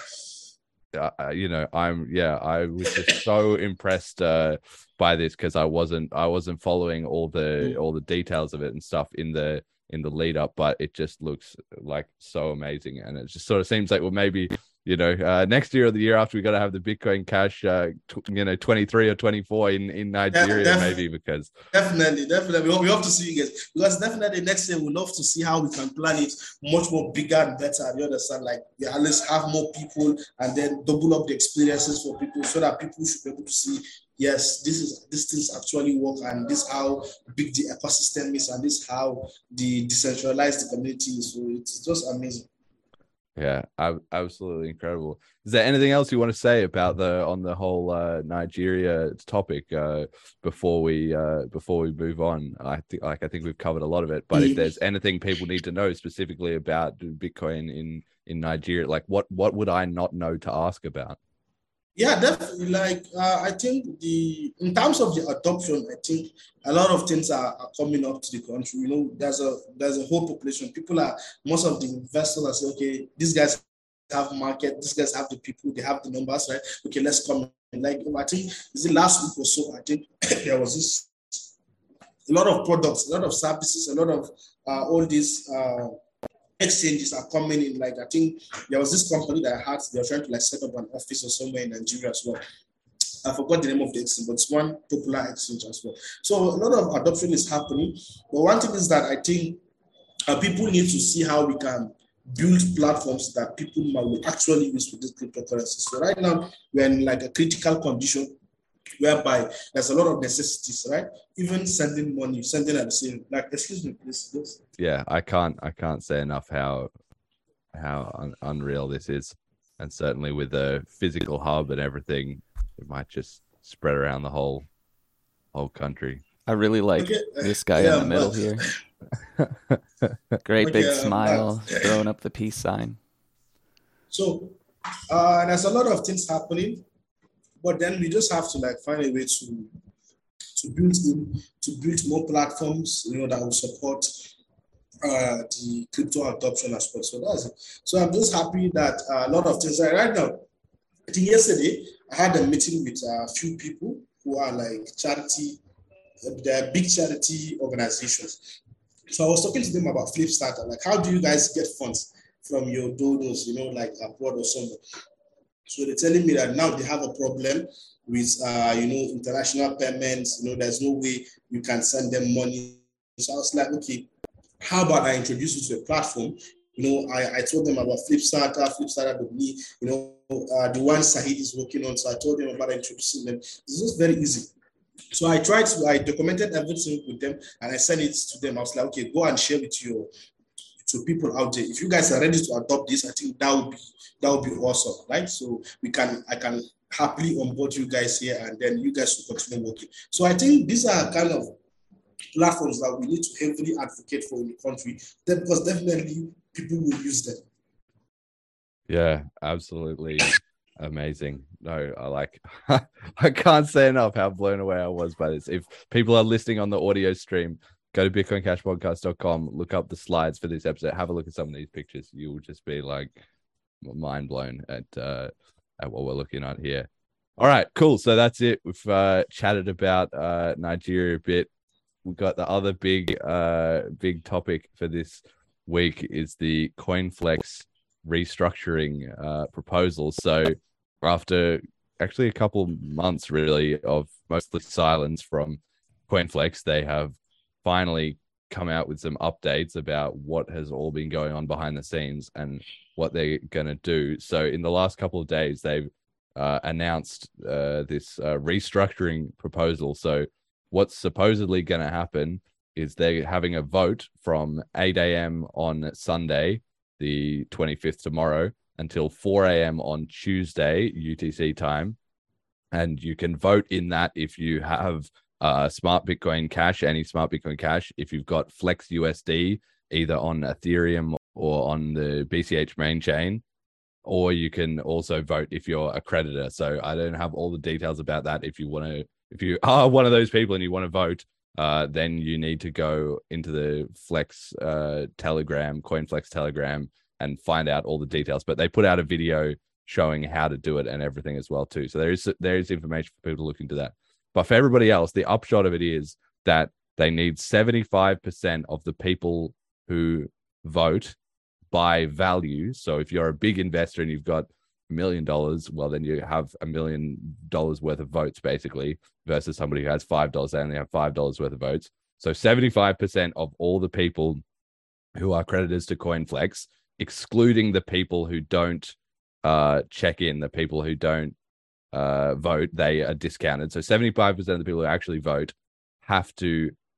Uh, you know, I'm yeah, I was just so impressed uh, by this because I wasn't, I wasn't following all the mm. all the details of it and stuff in the in the lead up, but it just looks like so amazing, and it just sort of seems like, well, maybe, you know, uh, next year or the year after, we got to have the Bitcoin Cash, uh, tw- you know, twenty-three or twenty-four in, in Nigeria, yeah, maybe, because... Definitely, definitely. We hope, we hope to see you guys. Because definitely next year, we'd love to see how we can plan it much more bigger and better. You understand? Like, yeah, at least have more people and then double up the experiences for people so that people should be able to see, yes, this is these things actually work, and this is how big the ecosystem is, and this is how the decentralized community is. So it's just amazing. Yeah, absolutely incredible. Is there anything else you want to say about the on the whole uh, Nigeria topic uh, before we uh, before we move on? I think like I think we've covered a lot of it, but if there's anything people need to know specifically about Bitcoin in, in Nigeria, like what what would I not know to ask about? Yeah, definitely. Like uh, I think the in terms of the adoption, I think a lot of things are, are coming up to the country. You know, there's a there's a whole population. People are, most of the investors are saying, okay, these guys have market, these guys have the people, they have the numbers, right? Okay, let's come. And like I think is it last week or so, I think there was this a lot of products, a lot of services, a lot of uh, all these. Uh, exchanges are coming in. Like I think there was this company that I had, they were trying to like set up an office or somewhere in Nigeria as well. I forgot the name of the exchange, but it's one popular exchange as well. So a lot of adoption is happening, but one thing is that I think uh, people need to see how we can build platforms that people will actually use with these cryptocurrencies. So right now we're in like a critical condition whereby there's a lot of necessities, right? Even sending money, sending and receiving. Like, excuse me, please, please. Yeah, I can't, I can't say enough how, how un- unreal this is, and certainly with a physical hub and everything, it might just spread around the whole, whole country. I really like okay. this guy yeah, in the middle but... here. Great okay, big smile, but... throwing up the peace sign. So, uh, there's a lot of things happening. But then we just have to like find a way to to build in, to build more platforms, you know, that will support uh, the crypto adoption as well. So that's it. So I'm just happy that uh, a lot of things like right now. I think yesterday I had a meeting with a few people who are like charity, they're big charity organizations. So I was talking to them about Flipstarter, like how do you guys get funds from your donors, you know, like abroad or somewhere. So they're telling me that now they have a problem with, uh, you know, international payments, you know, there's no way you can send them money. So I was like, okay, how about I introduce you to a platform? You know, I, I told them about Flipstarter, Flipstarter dot me, you know, uh, the one Sahid is working on. So I told them about introducing them. This is very easy. So I tried to, I documented everything with them and I sent it to them. I was like, okay, go and share with your to people out there. If you guys are ready to adopt this, I think that would be, that would be awesome, right? So we can, I can happily onboard you guys here and then you guys will continue working. So I think these are kind of platforms that we need to heavily advocate for in the country because definitely people will use them. Yeah, absolutely. Amazing. No, I like, I can't say enough how blown away I was by this. If people are listening on the audio stream, go to bitcoin cash podcast dot com, look up the slides for this episode, have a look at some of these pictures. You will just be like mind blown at uh, at what we're looking at here. All right, cool. So that's it. We've uh, chatted about uh, Nigeria a bit. We've got the other big, uh, big topic for this week is the CoinFlex restructuring uh, proposal. So after actually a couple months really of mostly silence from CoinFlex, they have finally come out with some updates about what has all been going on behind the scenes and what they're going to do. So in the last couple of days, they've uh, announced uh, this uh, restructuring proposal. So what's supposedly going to happen is they're having a vote from eight a.m. on Sunday, the twenty-fifth tomorrow, until four a.m. on Tuesday, U T C time. And you can vote in that if you have Uh, Smart Bitcoin Cash, any Smart Bitcoin Cash, if you've got Flex U S D, either on Ethereum or on the B C H main chain, or you can also vote if you're a creditor. So I don't have all the details about that. If you want to, if you are one of those people and you want to vote, uh, then you need to go into the Flex uh, Telegram, CoinFlex Telegram, and find out all the details. But they put out a video showing how to do it and everything as well too. So there is there is information for people to look into that. But for everybody else, the upshot of it is that they need seventy-five percent of the people who vote by value. So if you're a big investor and you've got a million dollars, well, then you have a million dollars worth of votes, basically, versus somebody who has five dollars, they only have five dollars worth of votes. So seventy-five percent of all the people who are creditors to CoinFlex, excluding the people who don't uh, check in, the people who don't Uh, vote, they are discounted. So seventy-five percent of the people who actually vote have to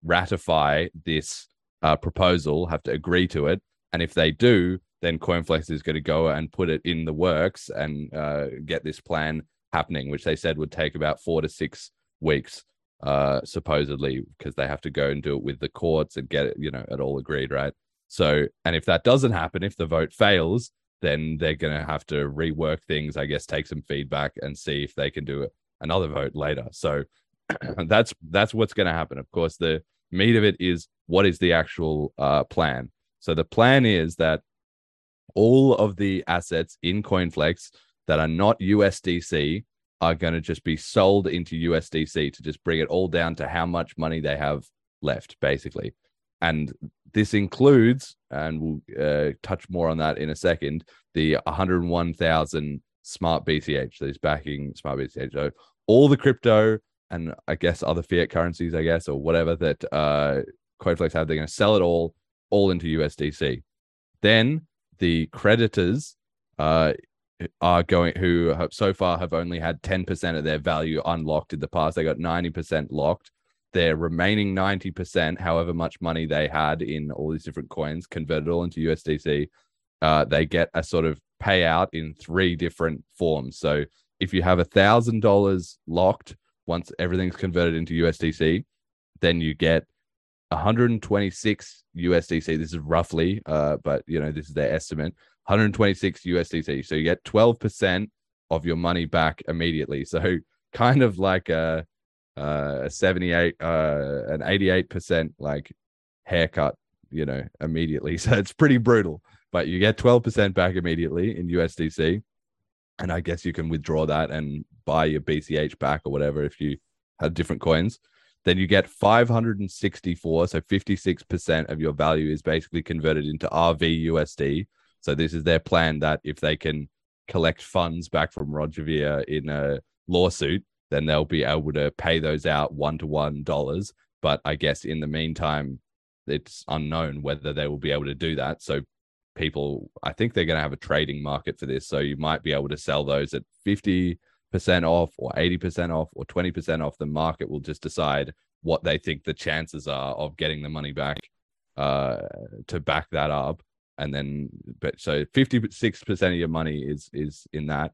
ratify this uh, proposal, have to agree to it. And if they do, then CoinFlex is going to go and put it in the works and uh, get this plan happening, which they said would take about four to six weeks, uh, supposedly, because they have to go and do it with the courts and get it, you know, it all agreed, right? So, and if that doesn't happen, if the vote fails, then they're going to have to rework things, I guess, take some feedback and see if they can do another vote later. So that's that's what's going to happen. Of course, the meat of it is what is the actual uh, plan. So the plan is that all of the assets in CoinFlex that are not U S D C are going to just be sold into U S D C to just bring it all down to how much money they have left, basically. And this includes, and we'll uh, touch more on that in a second, the one hundred one thousand Smart B C H that is backing Smart B C H. So all the crypto and I guess other fiat currencies, I guess, or whatever that uh, CoinFlex have, they're going to sell it all, all into U S D C. Then the creditors uh, are going, who have, so far have only had ten percent of their value unlocked in the past. They got ninety percent locked. Their remaining ninety percent, however much money they had in all these different coins, converted all into U S D C, uh, they get a sort of payout in three different forms. So if you have one thousand dollars locked, once everything's converted into U S D C, then you get one hundred twenty-six U S D C. This is roughly, uh, but you know, this is their estimate, one hundred twenty-six U S D C. So you get twelve percent of your money back immediately. So kind of like a Uh, a seventy-eight, uh, an eighty-eight percent like haircut, you know, immediately. So it's pretty brutal, but you get twelve percent back immediately in U S D C. And I guess you can withdraw that and buy your B C H back or whatever if you had different coins. Then you get five hundred sixty-four. So fifty-six percent of your value is basically converted into R V U S D. So this is their plan that if they can collect funds back from Roger Ver in a lawsuit, then they'll be able to pay those out one-to-one dollars. But I guess in the meantime, it's unknown whether they will be able to do that. So people, I think they're going to have a trading market for this. So you might be able to sell those at fifty percent off or eighty percent off or twenty percent off. The market will just decide what they think the chances are of getting the money back uh, to back that up. And then, but so fifty-six percent of your money is is in that.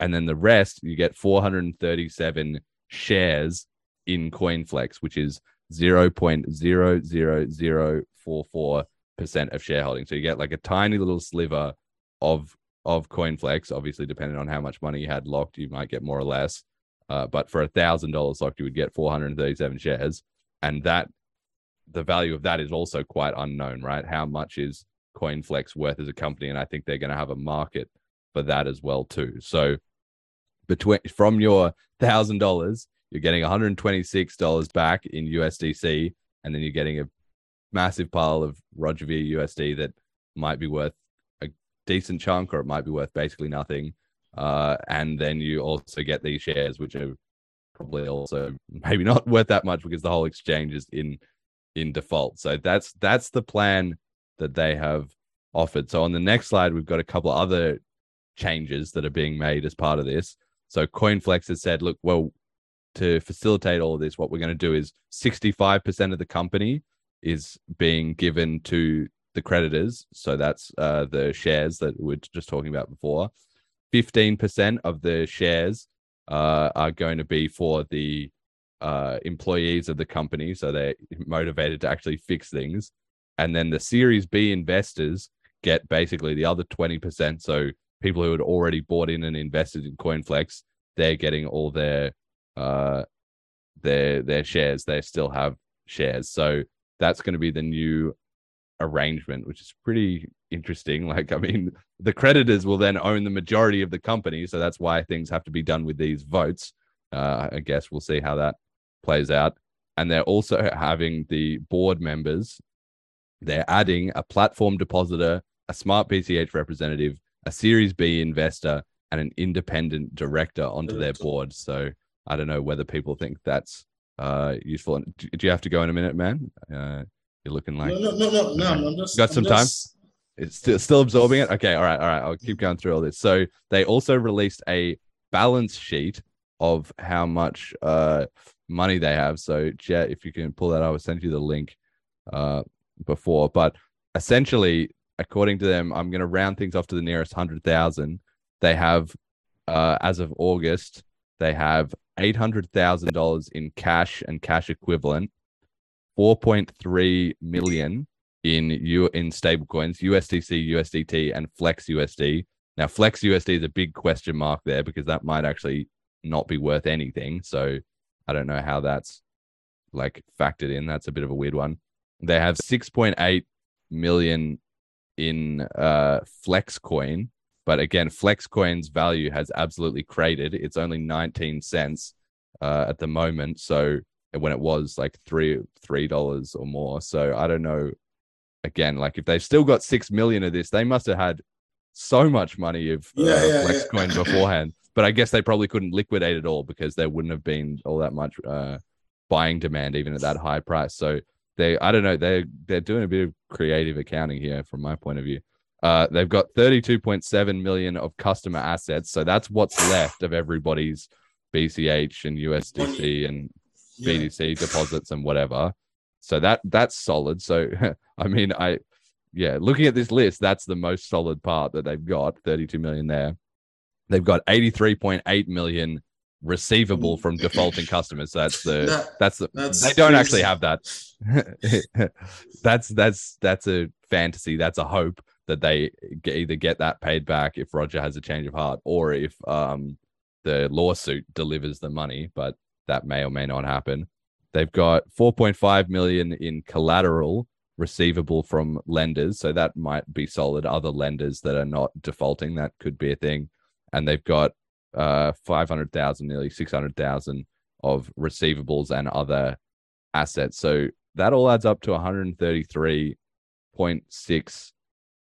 And then the rest, you get four hundred thirty-seven shares in CoinFlex, which is zero point zero zero zero four four percent of shareholding. So you get like a tiny little sliver of of CoinFlex, obviously depending on how much money you had locked, you might get more or less. Uh, but for a thousand dollars locked, you would get four hundred thirty-seven shares. And that, the value of that is also quite unknown, right? How much is CoinFlex worth as a company? And I think they're going to have a market for that as well too. So between from your thousand dollars, you're getting one hundred twenty-six dollars back in U S D C, and then you're getting a massive pile of Roger Ver U S D that might be worth a decent chunk, or it might be worth basically nothing. Uh, and then you also get these shares, which are probably also maybe not worth that much because the whole exchange is in in default. So that's that's the plan that they have offered. So on the next slide, we've got a couple of other changes that are being made as part of this. So CoinFlex has said, look, well, to facilitate all of this, what we're going to do is sixty-five percent of the company is being given to the creditors. So that's uh, the shares that we were just talking about before. fifteen percent of the shares uh, are going to be for the uh, employees of the company. So they're motivated to actually fix things. And then the Series B investors get basically the other twenty percent. So people who had already bought in and invested in CoinFlex, they're getting all their uh, their their shares. They still have shares. So that's going to be the new arrangement, which is pretty interesting. Like, I mean, the creditors will then own the majority of the company. So that's why things have to be done with these votes. Uh, I guess we'll see how that plays out. And they're also having the board members, they're adding a platform depositor, a smart B C H representative, a Series B investor, and an independent director onto their board. So I don't know whether people think that's uh useful. And do, do you have to go in a minute, man? Uh you're looking like no no no no, no I'm just, got some I'm just... time it's still, still absorbing it. Okay, all right all right I'll keep going through all this. So they also released a balance sheet of how much uh money they have. So Jet, if you can pull that, I will send you the link uh before. But essentially, according to them, I'm going to round things off to the nearest one hundred thousand. They have uh as of August, they have eight hundred thousand dollars in cash and cash equivalent, four point three million dollars in U- in stablecoins, U S D C, U S D T, and Flex U S D. Now, Flex U S D is a big question mark there because that might actually not be worth anything. So I don't know how that's like factored in. That's a bit of a weird one. They have six point eight million dollars in uh, Flex coin. But again, FlexCoin's value has absolutely cratered. It's only nineteen cents uh, at the moment. So when it was like three three dollars or more. So I don't know. Again, like if they've still got six million of this, they must have had so much money of uh, yeah, yeah, FlexCoin yeah. beforehand. But I guess they probably couldn't liquidate it all because there wouldn't have been all that much uh, buying demand even at that high price. So they, I don't know. They they're doing a bit of creative accounting here from my point of view. Uh, they've got thirty-two point seven million of customer assets. So that's what's left of everybody's B C H and U S D C and yeah. B D C deposits and whatever. So that that's solid. So, I mean, I yeah, looking at this list, that's the most solid part that they've got, thirty-two million there. They've got eighty-three point eight million receivable from defaulting customers. So that's the no, that's the that's they don't seriously. actually have that. that's that's that's a fantasy, that's a hope. That they either get that paid back if Roger has a change of heart, or if um, the lawsuit delivers the money, but that may or may not happen. They've got four point five million in collateral receivable from lenders. So that might be solid. Other lenders that are not defaulting, that could be a thing. And they've got uh, five hundred thousand, nearly six hundred thousand of receivables and other assets. So that all adds up to one hundred thirty-three point six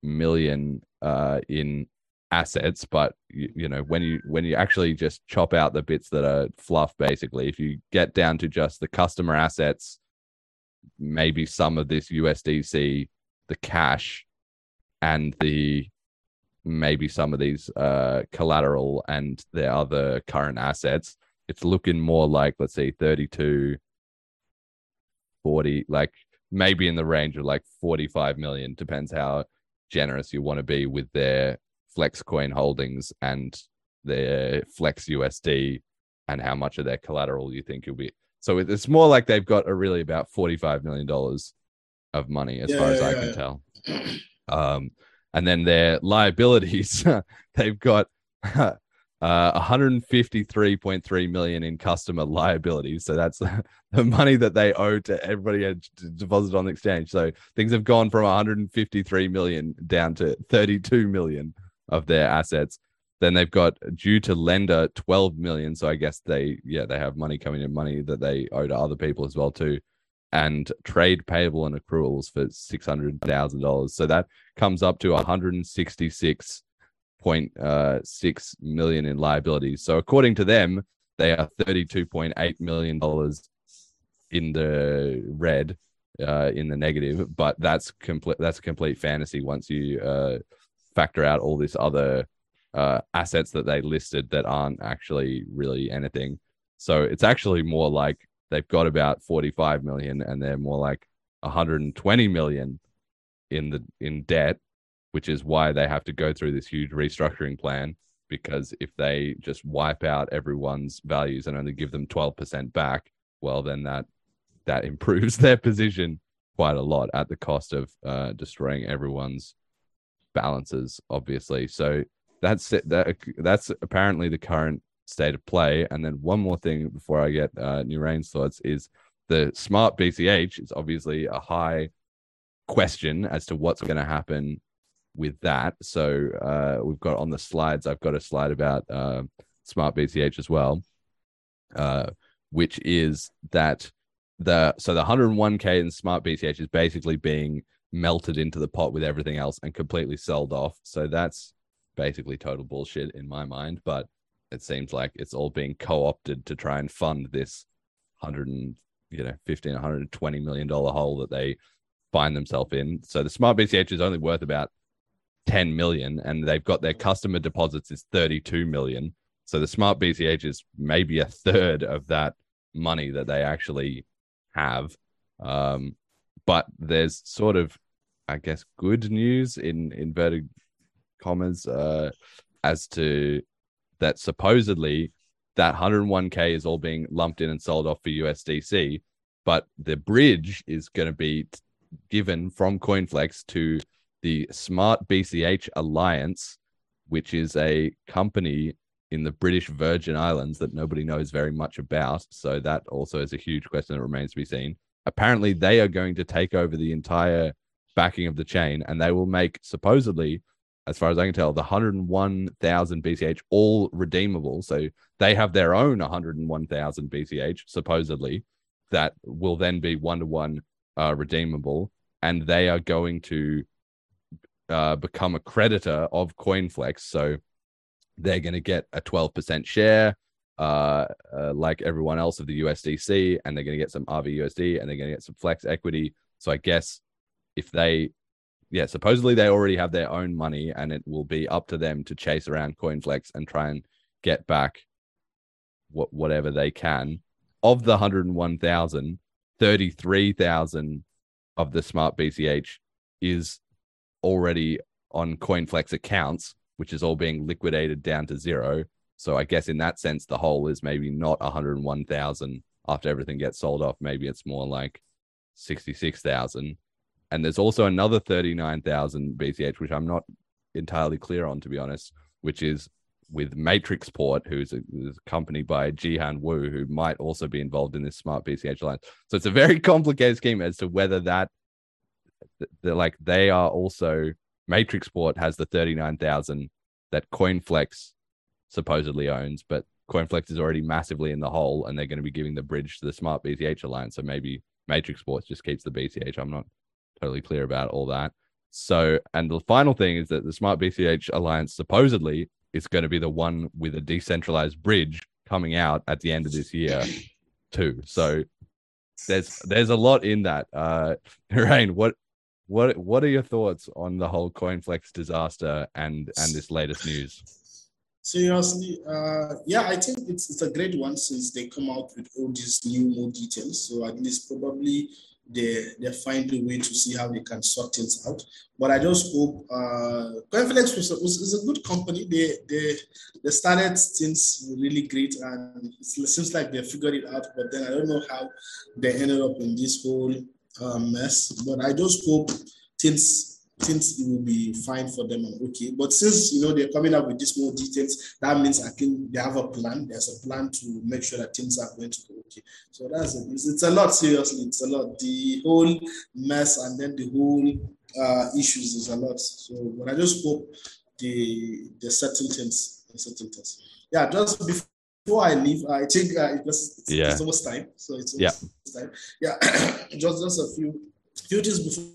million uh, in assets. But you, you know, when you when you actually just chop out the bits that are fluff, basically, if you get down to just the customer assets, maybe some of this U S D C, the cash, and the maybe some of these uh, collateral and their other current assets, it's looking more like, let's see, thirty-two, forty, like maybe in the range of like forty-five million, depends how generous you want to be with their Flex coin holdings and their Flex U S D and how much of their collateral you think you'll be. So it's more like they've got a really about forty-five million dollars of money, as yeah, far as yeah, I can yeah. tell. Um, and then their liabilities, they've got uh, one hundred fifty-three point three million dollars in customer liabilities. So that's the money that they owe to everybody at deposit on the exchange. So things have gone from one hundred fifty-three million dollars down to thirty-two million dollars of their assets. Then they've got due to lender twelve million. So I guess they, yeah, they have money coming in, money that they owe to other people as well too. And trade payable and accruals for six hundred thousand dollars. So that comes up to one hundred sixty-six point six million in liabilities. So according to them, they are thirty-two point eight million dollars in the red, uh, in the negative, but that's complete, that's a complete fantasy. Once you uh, factor out all this other Uh, assets that they listed that aren't actually really anything. So it's actually more like they've got about forty-five million and they're more like one hundred twenty million in the in debt, which is why they have to go through this huge restructuring plan, because if they just wipe out everyone's values and only give them twelve percent back, well, then that that improves their position quite a lot at the cost of uh, destroying everyone's balances, obviously. So That's it. That, that's apparently the current state of play. And then one more thing before I get uh, Nurain's thoughts is the Smart B C H is obviously a high question as to what's going to happen with that. So uh, we've got on the slides, I've got a slide about uh, Smart B C H as well, uh, which is that the so the one hundred one K in Smart B C H is basically being melted into the pot with everything else and completely sold off. So that's basically total bullshit in my mind, but it seems like it's all being co-opted to try and fund this hundred and you know fifteen, one hundred twenty million dollars hole that they find themselves in. So the Smart B C H is only worth about ten million, and they've got their customer deposits is thirty-two million. So the Smart B C H is maybe a third of that money that they actually have. Um, but there's sort of, I guess, good news in inverted commas uh as to that supposedly that one hundred one K is all being lumped in and sold off for U S D C, but the bridge is going to be t- given from CoinFlex to the Smart B C H Alliance, which is a company in the British Virgin Islands that nobody knows very much about. So that also is a huge question that remains to be seen. Apparently they are going to take over the entire backing of the chain, and they will make, supposedly, as far as I can tell, the one hundred one thousand B C H all redeemable. So they have their own one hundred one thousand B C H, supposedly, that will then be one-to-one uh, redeemable. And they are going to uh, become a creditor of CoinFlex. So they're going to get a twelve percent share uh, uh, like everyone else of the U S D C, and they're going to get some R V U S D, and they're going to get some Flex equity. So I guess if they... yeah, supposedly they already have their own money, and it will be up to them to chase around CoinFlex and try and get back what whatever they can. Of the one hundred one thousand, thirty-three thousand of the Smart B C H is already on CoinFlex accounts, which is all being liquidated down to zero. So I guess in that sense, the whole is maybe not one hundred one thousand after everything gets sold off. Maybe it's more like sixty-six thousand. And there's also another thirty-nine thousand B C H, which I'm not entirely clear on, to be honest, which is with Matrixport, who's a, is a company by Jihan Wu, who might also be involved in this Smart B C H Alliance. So it's a very complicated scheme as to whether that they're like they are also Matrixport has the thirty-nine thousand that CoinFlex supposedly owns, but CoinFlex is already massively in the hole, and they're going to be giving the bridge to the Smart B C H Alliance. So maybe Matrixport just keeps the B C H. I'm not totally clear about all that. So, and the final thing is that the Smart B C H Alliance supposedly is going to be the one with a decentralized bridge coming out at the end of this year too. So there's there's a lot in that. Uh, Nurain, what what what are your thoughts on the whole CoinFlex disaster and and this latest news? Seriously, uh, yeah, I think it's it's a great one since they come out with all these new more details. So at least probably they they find a way to see how they can sort things out. But I just hope uh, CoinFlex was, was is a good company. They they they started things really great, and it seems like they figured it out. But then I don't know how they ended up in this whole uh, mess. But I just hope things. Things it will be fine for them and okay. But since you know they're coming up with these more details, that means I think they have a plan. There's a plan to make sure that things are going to go okay. So that's it. It's, it's a lot, seriously. It's a lot. The whole mess and then the whole uh, issues is a lot. So, but I just hope the the certain things, the certain things. Yeah, just before. Before I leave, I think uh, it was it's, yeah. it's almost time. So it's almost yeah. time. Yeah, just just a few few things before.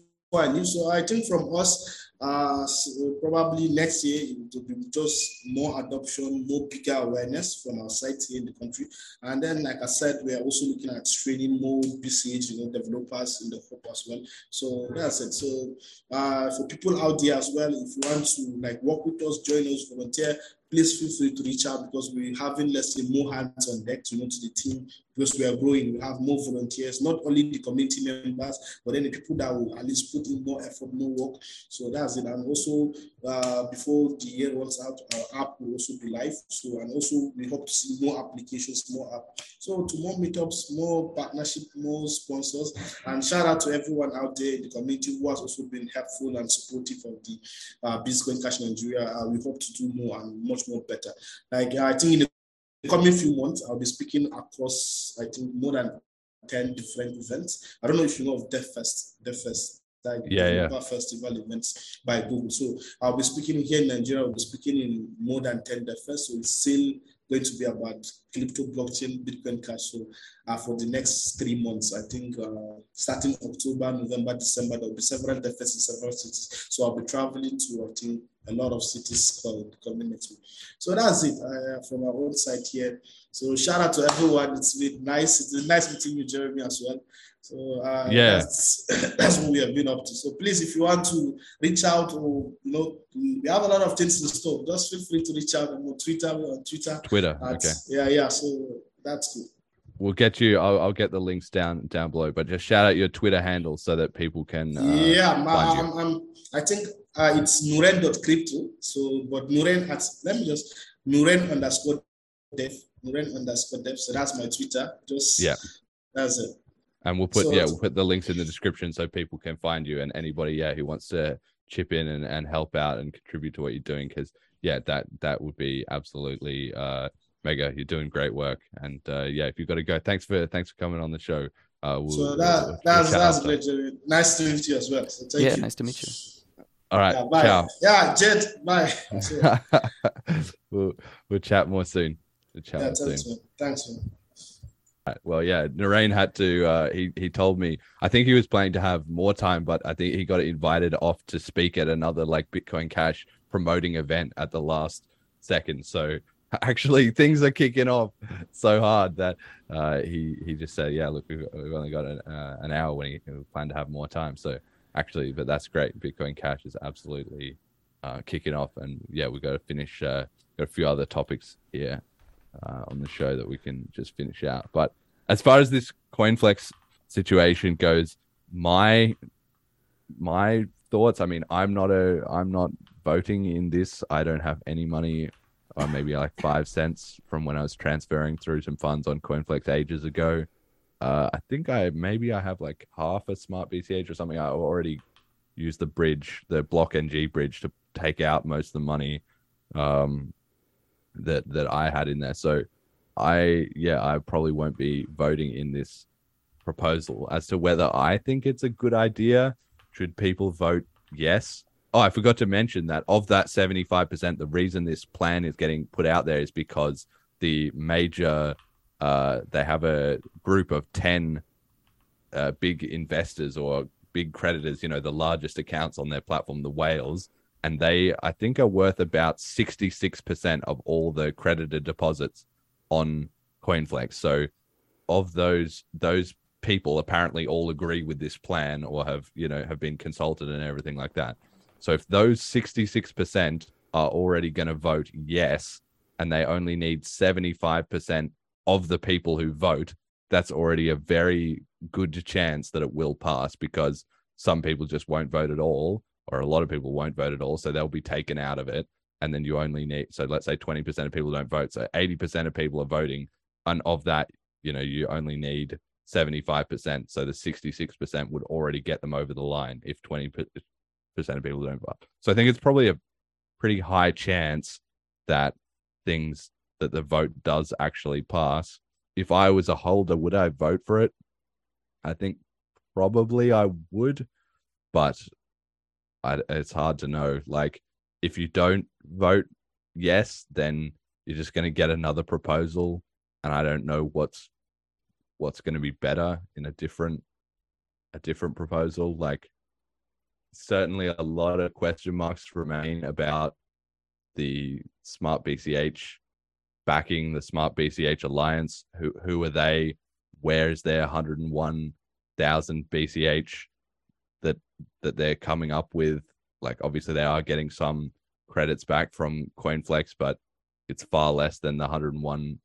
So I think from us, uh, so probably next year, it will be just more adoption, more bigger awareness from our side here in the country. And then, like I said, we are also looking at training more B C H, you know, developers in the hub as well. So that's it. So uh, for people out there as well, if you want to like work with us, join us, volunteer, please feel free to reach out because we're having, let's say, more hands on deck, you know, to the team because we are growing. We have more volunteers, not only the community members, but then the people that will at least put in more effort, more work. So that's it. And also, uh, before the year runs out, our app will also be live. So, and also we hope to see more applications, more app. So to more meetups, more partnership, more sponsors. And shout out to everyone out there in the community who has also been helpful and supportive of the uh, Bitcoin Cash Nigeria. Uh, we hope to do more and more. Much more better. Like I think in the coming few months, I'll be speaking across, I think, more than ten different events. I don't know if you know of DevFest, DevFest, like yeah, yeah. festival events by Google. So I'll be speaking here in Nigeria. I'll be speaking in more than ten DevFest. So it's still going to be about crypto, blockchain, Bitcoin Cash. So uh, for the next three months, I think uh, starting October, November, December, there will be several DevFest in several cities. So I'll be traveling to, I think, a lot of cities coming next week. So that's it uh, from our own side here. So shout out to everyone. It's been nice. It's been nice meeting you, Jeremy, as well. So uh, yeah, that's, that's what we have been up to. So please, if you want to reach out, or you know, we have a lot of things in store. Just feel free to reach out on Twitter. On Twitter. Twitter. At, okay. Yeah, yeah. So that's good. We'll get you. I'll, I'll get the links down down below. But just shout out your Twitter handle so that people can. Uh, yeah, my, I'm, I'm, I think uh, it's Nurain dot crypto. So, but Nurain at let me just Nurain underscore dev Nurain underscore dev. So that's my Twitter. Just yeah, that's it. And we'll put so, yeah we'll put the links in the description so people can find you and anybody yeah who wants to chip in and, and help out and contribute to what you're doing because yeah that that would be absolutely uh, mega. You're doing great work and uh, yeah if you've got to go thanks for thanks for coming on the show. Uh, we'll, so that we'll, we'll that's that's great. Jeremy. Nice to meet you as well. So thank yeah, you. Nice to meet you. All right. Yeah, bye. Ciao. Yeah, Jed. Bye. we'll we'll chat more soon. We'll chat yeah, more thanks, soon. Man. Thanks, man. Well, yeah, Nurain had to, uh, he, he told me, I think he was planning to have more time, but I think he got invited off to speak at another like Bitcoin Cash promoting event at the last second. So actually things are kicking off so hard that uh, he, he just said, yeah, look, we've, we've only got an, uh, an hour when he planned to have more time. So actually, but that's great. Bitcoin Cash is absolutely uh, kicking off. And yeah, we've got to finish, uh, got a few other topics here. Uh, on the show that we can just finish out. But as far as this CoinFlex situation goes, my my thoughts, I mean, I'm not a I'm not voting in this. I don't have any money, or maybe like five cents from when I was transferring through some funds on CoinFlex ages ago. Uh, I think I maybe I have like half a Smart B C H or something. I already used the bridge, the Block N G bridge to take out most of the money. Um that that I had in there. So I, yeah, I probably won't be voting in this proposal as to whether I think it's a good idea. should people vote yes? Oh, I forgot to mention that of that seventy-five percent, the reason this plan is getting put out there is because the major, uh, they have a group of ten uh, big investors or big creditors, you know, the largest accounts on their platform, the whales, and they, I think, are worth about sixty-six percent of all the creditor deposits on CoinFlex. So of those, those people apparently all agree with this plan or have, you know, have been consulted and everything like that. So if those sixty-six percent are already going to vote yes, and they only need seventy-five percent of the people who vote, that's already a very good chance that it will pass, because some people just won't vote at all, or a lot of people won't vote at all, so they'll be taken out of it. And then you only need, so let's say twenty percent of people don't vote, so eighty percent of people are voting, and of that, you know, you only need seventy-five percent, so the sixty-six percent would already get them over the line if twenty percent of people don't vote. So I think it's probably a pretty high chance that things, that the vote does actually pass. If I was a holder, would I vote for it? I think probably I would, but I, it's hard to know. Like, if you don't vote yes, then you're just going to get another proposal, and I don't know what's what's going to be better in a different a different proposal. Like, certainly a lot of question marks remain about the Smart B C H backing the Smart B C H Alliance. Who who are they? Where is their one hundred one thousand B C H that that they're coming up with? Like, obviously they are getting some credits back from CoinFlex, but it's far less than the one hundred one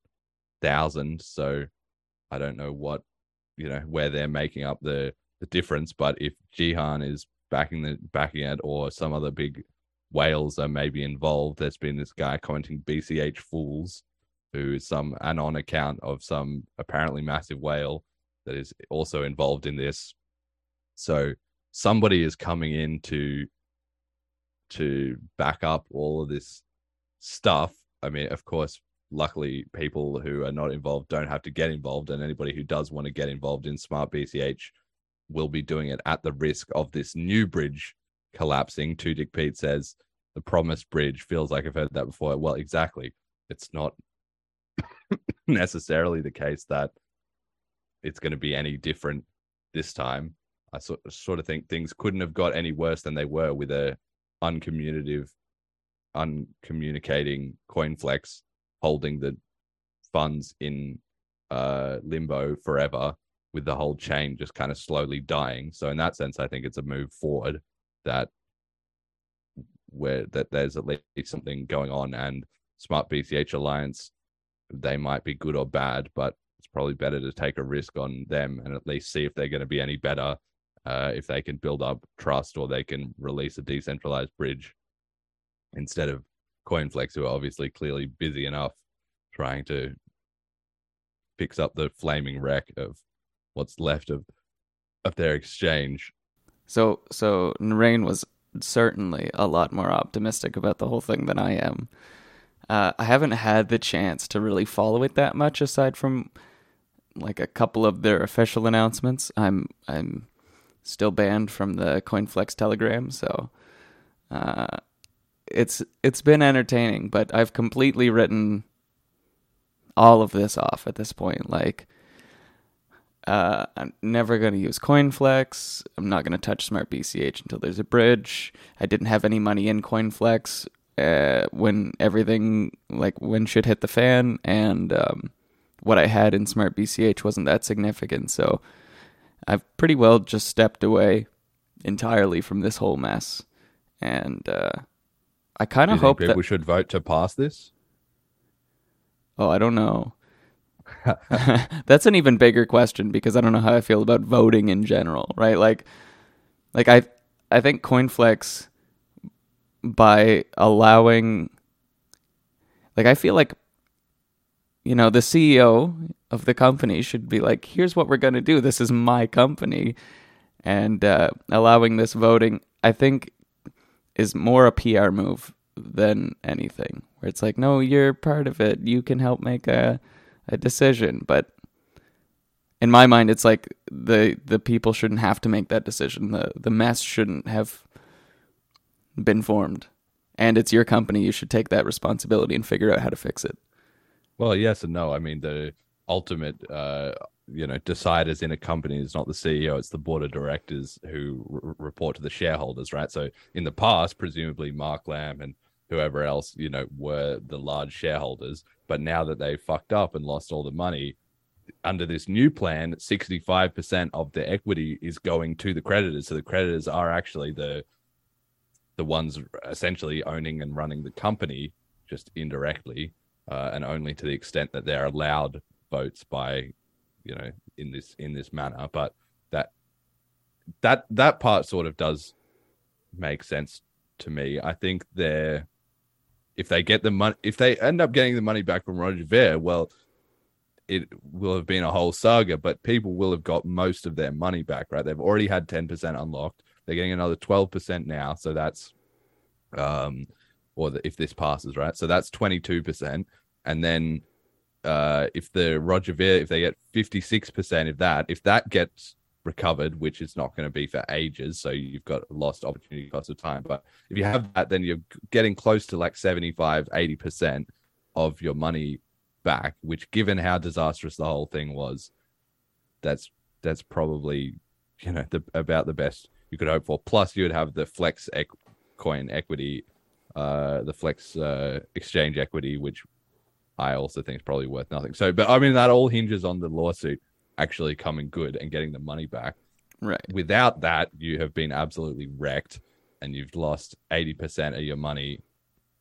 thousand. So I don't know what, you know, where they're making up the, the difference. But if Jihan is backing the backing it, or some other big whales are maybe involved. There's been this guy commenting B C H Fools, who is some anon account of some apparently massive whale that is also involved in this. So somebody is coming in to to back up all of this stuff. I mean, of course, luckily people who are not involved don't have to get involved, and anybody who does want to get involved in Smart B C H will be doing it at the risk of this new bridge collapsing. To Dick Pete says, the promised bridge feels like I've heard that before. Well, exactly. It's not necessarily the case that it's going to be any different this time. I sort sort of think things couldn't have got any worse than they were with a uncommunicative, uncommunicating CoinFlex holding the funds in uh, limbo forever, with the whole chain just kind of slowly dying. So in that sense, I think it's a move forward that where that there's at least something going on. And Smart B C H Alliance, they might be good or bad, but it's probably better to take a risk on them and at least see if they're going to be any better, uh, if they can build up trust or they can release a decentralized bridge instead of CoinFlex, who are obviously clearly busy enough trying to fix up the flaming wreck of what's left of of their exchange. So so Nurain was certainly a lot more optimistic about the whole thing than I am. Uh, I haven't had the chance to really follow it that much, aside from like a couple of their official announcements. I'm I'm still banned from the CoinFlex Telegram, so uh, it's it's been entertaining, but I've completely written all of this off at this point. Like, Uh, I'm never going to use CoinFlex. I'm not going to touch Smart B C H until there's a bridge. I didn't have any money in CoinFlex uh, when everything, like when shit hit the fan, and um, what I had in Smart B C H wasn't that significant. So I've pretty well just stepped away entirely from this whole mess. And uh, I kind of hope people that people should vote to pass this. Oh, I don't know. That's an even bigger question, because I don't know how I feel about voting in general, right? Like, like I, I think CoinFlex, by allowing, like, I feel like, you know, the C E O of the company should be like, here's what we're going to do. This is my company. And uh, allowing this voting, I think, is more a P R move than anything, where it's like, no, you're part of it. You can help make a... a decision, but in my mind, it's like the the people shouldn't have to make that decision. The the mess shouldn't have been formed. And it's your company. You should take that responsibility and figure out how to fix it. Well, yes and no. I mean, the ultimate, uh, you know, deciders in a company is not the C E O. It's the board of directors who r- report to the shareholders, right? So in the past, presumably Mark Lamb and whoever else, you know, were the large shareholders. But now that they fucked up and lost all the money, under this new plan, sixty-five percent of the equity is going to the creditors. So the creditors are actually the the ones essentially owning and running the company, just indirectly, uh, and only to the extent that they're allowed votes by, you know, in this in this manner. But that that that part sort of does make sense to me. I think they're if they get the money, if they end up getting the money back from Roger Ver, well, it will have been a whole saga, but people will have got most of their money back, right? They've already had ten percent unlocked. They're getting another twelve percent now. So that's, um, or the, if this passes, right? So that's twenty-two percent. And then uh, if the Roger Ver, if they get fifty-six percent of that, if that gets recovered, which is not going to be for ages, so you've got lost opportunity cost of time. But if you have that, then you're getting close to like seventy-five, eighty percent of your money back, which given how disastrous the whole thing was, that's that's probably, you know, the, about the best you could hope for. Plus you would have the flex ec- coin equity, uh the flex uh exchange equity, which I also think is probably worth nothing. So, but I mean, that all hinges on the lawsuit actually coming good and getting the money back, right? Without that, you have been absolutely wrecked and you've lost eighty percent of your money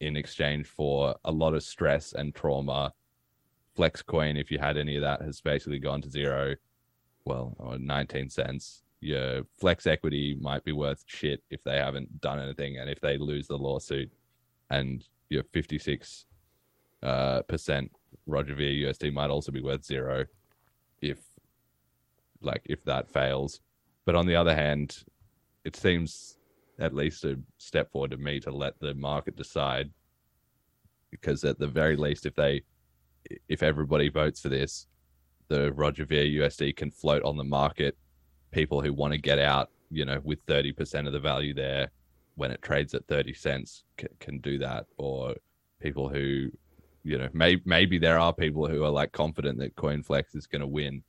in exchange for a lot of stress and trauma. Flex coin, if you had any of that, has basically gone to zero, well, or nineteen cents. Your flex equity might be worth shit if they haven't done anything, and if they lose the lawsuit, and your fifty-six uh, percent Roger Ver U S D might also be worth zero if, like, if that fails. But on the other hand, it seems at least a step forward to me to let the market decide, because at the very least, if they if everybody votes for this, the Roger Ver U S D can float on the market. People who want to get out, you know, with thirty percent of the value there when it trades at thirty cents can, can do that. Or people who, you know, may, maybe there are people who are like confident that CoinFlex is going to win,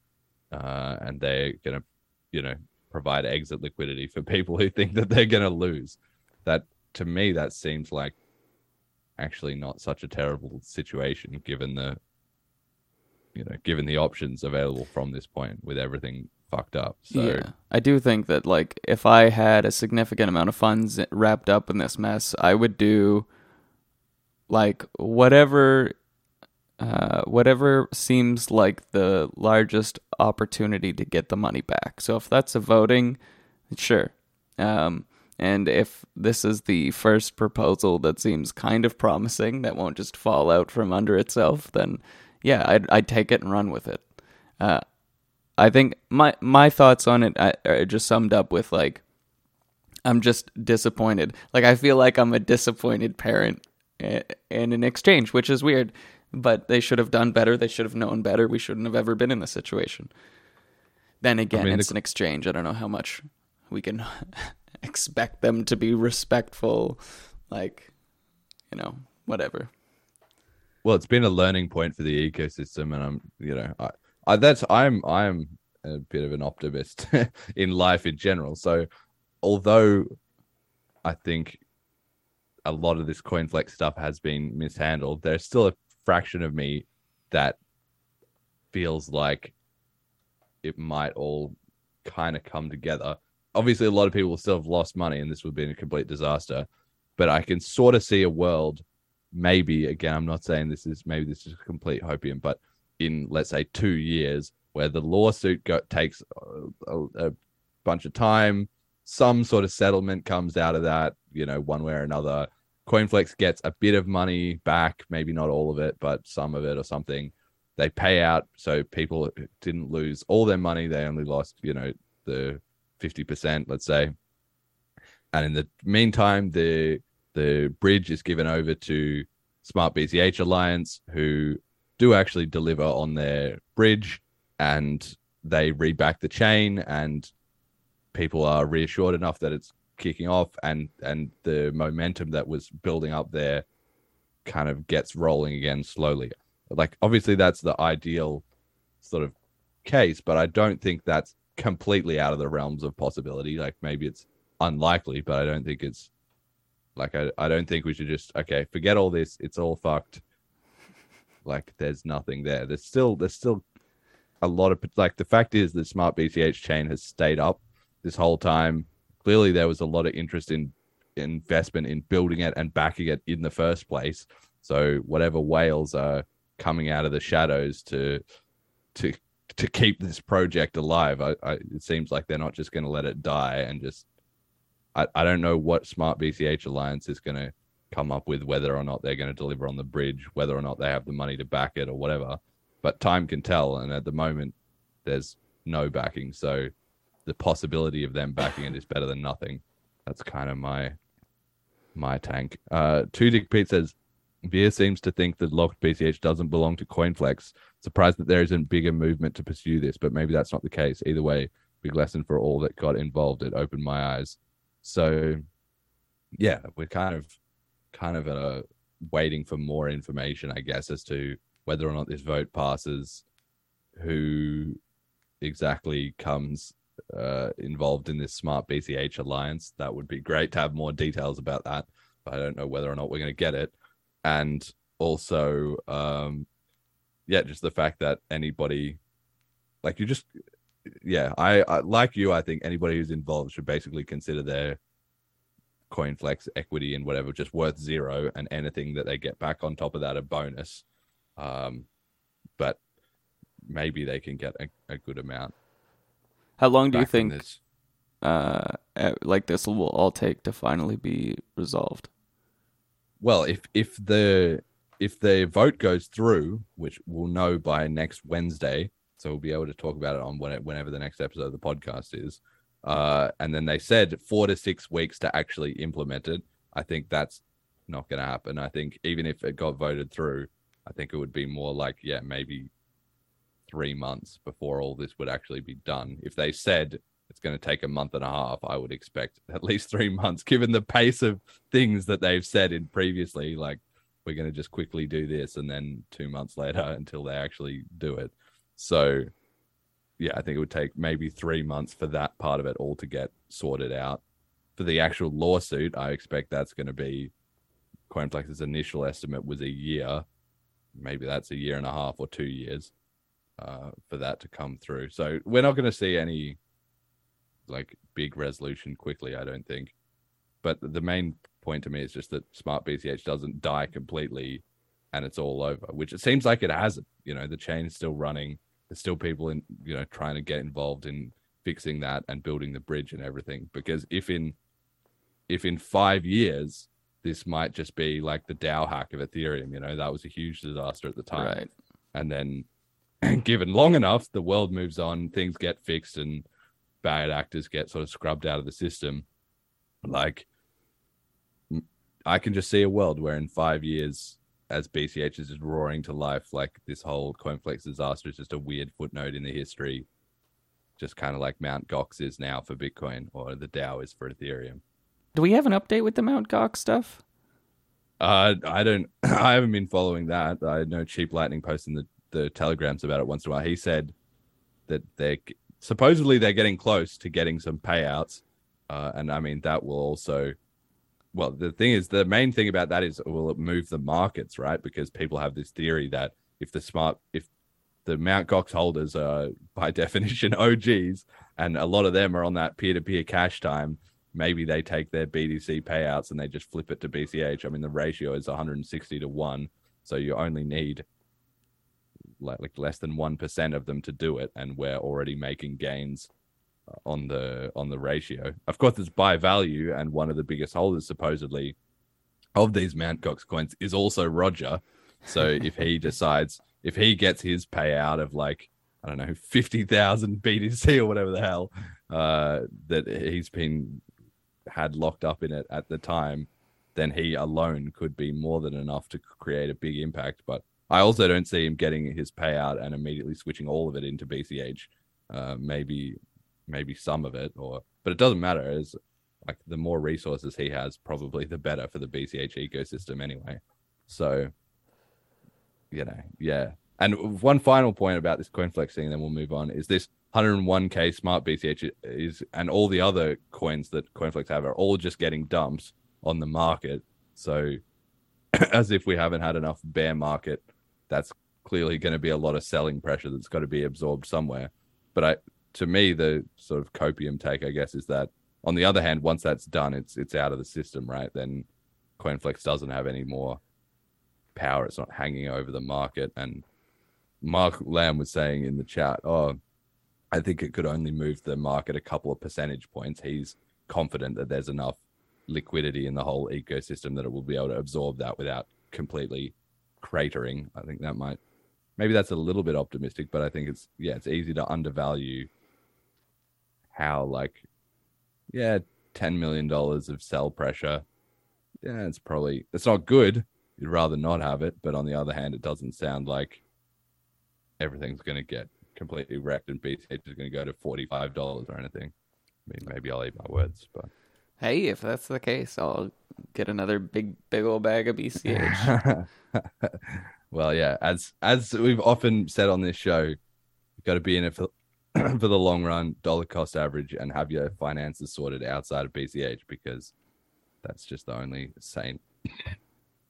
uh, and they're going to, you know, provide exit liquidity for people who think that they're going to lose. That, to me, that seems like actually not such a terrible situation, given the, you know, given the options available from this point with everything fucked up. So yeah, I do think that, like, if I had a significant amount of funds wrapped up in this mess, I would do like whatever uh whatever seems like the largest opportunity to get the money back. So if that's a voting, sure. um And if this is the first proposal that seems kind of promising, that won't just fall out from under itself, then yeah, I'd, I'd take it and run with it. Uh, I think my my thoughts on it are just summed up with, like, I'm just disappointed. Like, I feel like I'm a disappointed parent in an exchange, which is weird, but they should have done better. They should have known better. We shouldn't have ever been in this situation. Then again, I mean, it's the... an exchange. I don't know how much we can... expect them to be respectful, like, you know, whatever. Well, it's been a learning point for the ecosystem, and I'm, you know, I, I that's I'm I'm a bit of an optimist in life in general. So, although I think a lot of this CoinFlex stuff has been mishandled, there's still a fraction of me that feels like it might all kind of come together. Obviously, a lot of people will still have lost money, and this would be a complete disaster. But I can sort of see a world, maybe, again, I'm not saying this is, maybe this is complete hopium, but in, let's say, two years, where the lawsuit go- takes a, a, a bunch of time, some sort of settlement comes out of that, you know, one way or another. CoinFlex gets a bit of money back, maybe not all of it, but some of it or something. They pay out, so people didn't lose all their money. They only lost, you know, the... fifty percent, let's say. And in the meantime, the the bridge is given over to Smart B C H Alliance, who do actually deliver on their bridge, and they reback the chain and people are reassured enough that it's kicking off, and and the momentum that was building up there kind of gets rolling again slowly. Like, obviously that's the ideal sort of case, but I don't think that's completely out of the realms of possibility. Like, maybe it's unlikely, but I don't think it's like, I, I don't think we should just, okay, forget all this, it's all fucked. Like, there's nothing there. There's still, there's still a lot of, like, the fact is the Smart B C H chain has stayed up this whole time. Clearly there was a lot of interest in investment in building it and backing it in the first place. So whatever whales are coming out of the shadows to, to, to keep this project alive, I, I, it seems like they're not just going to let it die and just, I, I don't know what Smart B C H Alliance is going to come up with, whether or not they're going to deliver on the bridge, whether or not they have the money to back it or whatever, but time can tell. And at the moment there's no backing. So the possibility of them backing it is better than nothing. That's kind of my, my tank. Uh, two Dick Pete says, Veer seems to think that locked B C H doesn't belong to CoinFlex. Surprised that there isn't bigger movement to pursue this, but maybe that's not the case. Either way, big lesson for all that got involved. It opened my eyes. So yeah, we're kind of kind of uh, waiting for more information, I guess, as to whether or not this vote passes, who exactly comes uh, involved in this Smart B C H Alliance. That would be great to have more details about that, but I don't know whether or not we're going to get it. And also, um, yeah, just the fact that anybody, like you just, yeah, I, I like you, I think anybody who's involved should basically consider their CoinFlex equity and whatever just worth zero, and anything that they get back on top of that a bonus. Um, but maybe they can get a, a good amount. How long do you think this. Uh, like this will all take to finally be resolved? Well, if if the if the vote goes through, which we'll know by next Wednesday, so we'll be able to talk about it on when, whenever the next episode of the podcast is. Uh, and then they said four to six weeks to actually implement it. I think that's not going to happen. I think even if it got voted through, I think it would be more like, yeah, maybe three months before all this would actually be done. If they said it's going to take a month and a half, I would expect at least three months, given the pace of things that they've said in previously, like we're going to just quickly do this and then two months later until they actually do it. So yeah, I think it would take maybe three months for that part of it all to get sorted out. For the actual lawsuit, I expect that's going to be, CoinFlex's initial estimate was a year. Maybe that's a year and a half or two years uh, for that to come through. So we're not going to see any like big resolution quickly, I don't think. But the main point to me is just that Smart B C H doesn't die completely and it's all over, which it seems like it hasn't. You know, the chain is still running. There's still people in, you know, trying to get involved in fixing that and building the bridge and everything. Because if in if in five years this might just be like the DAO hack of Ethereum, you know, that was a huge disaster at the time. Right. And then given long enough, the world moves on, things get fixed and bad actors get sort of scrubbed out of the system. Like, I can just see a world where in five years, as B C H is just roaring to life, like this whole CoinFlex disaster is just a weird footnote in the history, just kind of like Mount. Gox is now for Bitcoin, or the DAO is for Ethereum. Do we have an update with the Mount. Gox stuff? Uh, I don't, I haven't been following that. I know Cheap Lightning posting the, the telegrams about it once in a while. He said that they're, supposedly they're getting close to getting some payouts. Uh, and I mean, that will also, well, the thing is, the main thing about that is, will it move the markets, right? Because people have this theory that if the smart, if the Mount. Gox holders are by definition O Gs, and a lot of them are on that peer-to-peer cash time, maybe they take their B T C payouts and they just flip it to B C H. I mean, the ratio is one hundred sixty to one. So you only need like, like less than one percent of them to do it. And we're already making gains on the, on the ratio. Of course, it's by value. And one of the biggest holders supposedly of these Mount. Gox coins is also Roger. So if he decides, if he gets his payout of like, I don't know, fifty thousand B T C or whatever the hell uh, that he's been, had locked up in it at the time, then he alone could be more than enough to create a big impact. But I also don't see him getting his payout and immediately switching all of it into B C H. uh, maybe maybe some of it, or but it doesn't matter. It's like the more resources he has, probably the better for the B C H ecosystem anyway. So, you know, yeah. And one final point about this CoinFlex thing, then we'll move on, is this one oh one K Smart B C H is, and all the other coins that CoinFlex have are all just getting dumps on the market. So as if we haven't had enough bear market, that's clearly going to be a lot of selling pressure that's got to be absorbed somewhere. But I, to me, the sort of copium take, I guess, is that on the other hand, once that's done, it's it's out of the system, right? Then CoinFlex doesn't have any more power. It's not hanging over the market. And Mark Lamb was saying in the chat, oh, I think it could only move the market a couple of percentage points. He's confident that there's enough liquidity in the whole ecosystem that it will be able to absorb that without completely cratering. I think that might, maybe that's a little bit optimistic, but I think it's, yeah, it's easy to undervalue how, like, yeah, ten million dollars of sell pressure. Yeah, it's probably, it's not good. You'd rather not have it. But on the other hand, it doesn't sound like everything's going to get completely wrecked and B C H is going to go to forty-five dollars or anything. I mean, maybe I'll eat my words, but hey, if that's the case, I'll get another big, big old bag of B C H. Well, yeah, as as we've often said on this show, you've got to be in it for, for the long run, dollar cost average, and have your finances sorted outside of B C H, because that's just the only sane,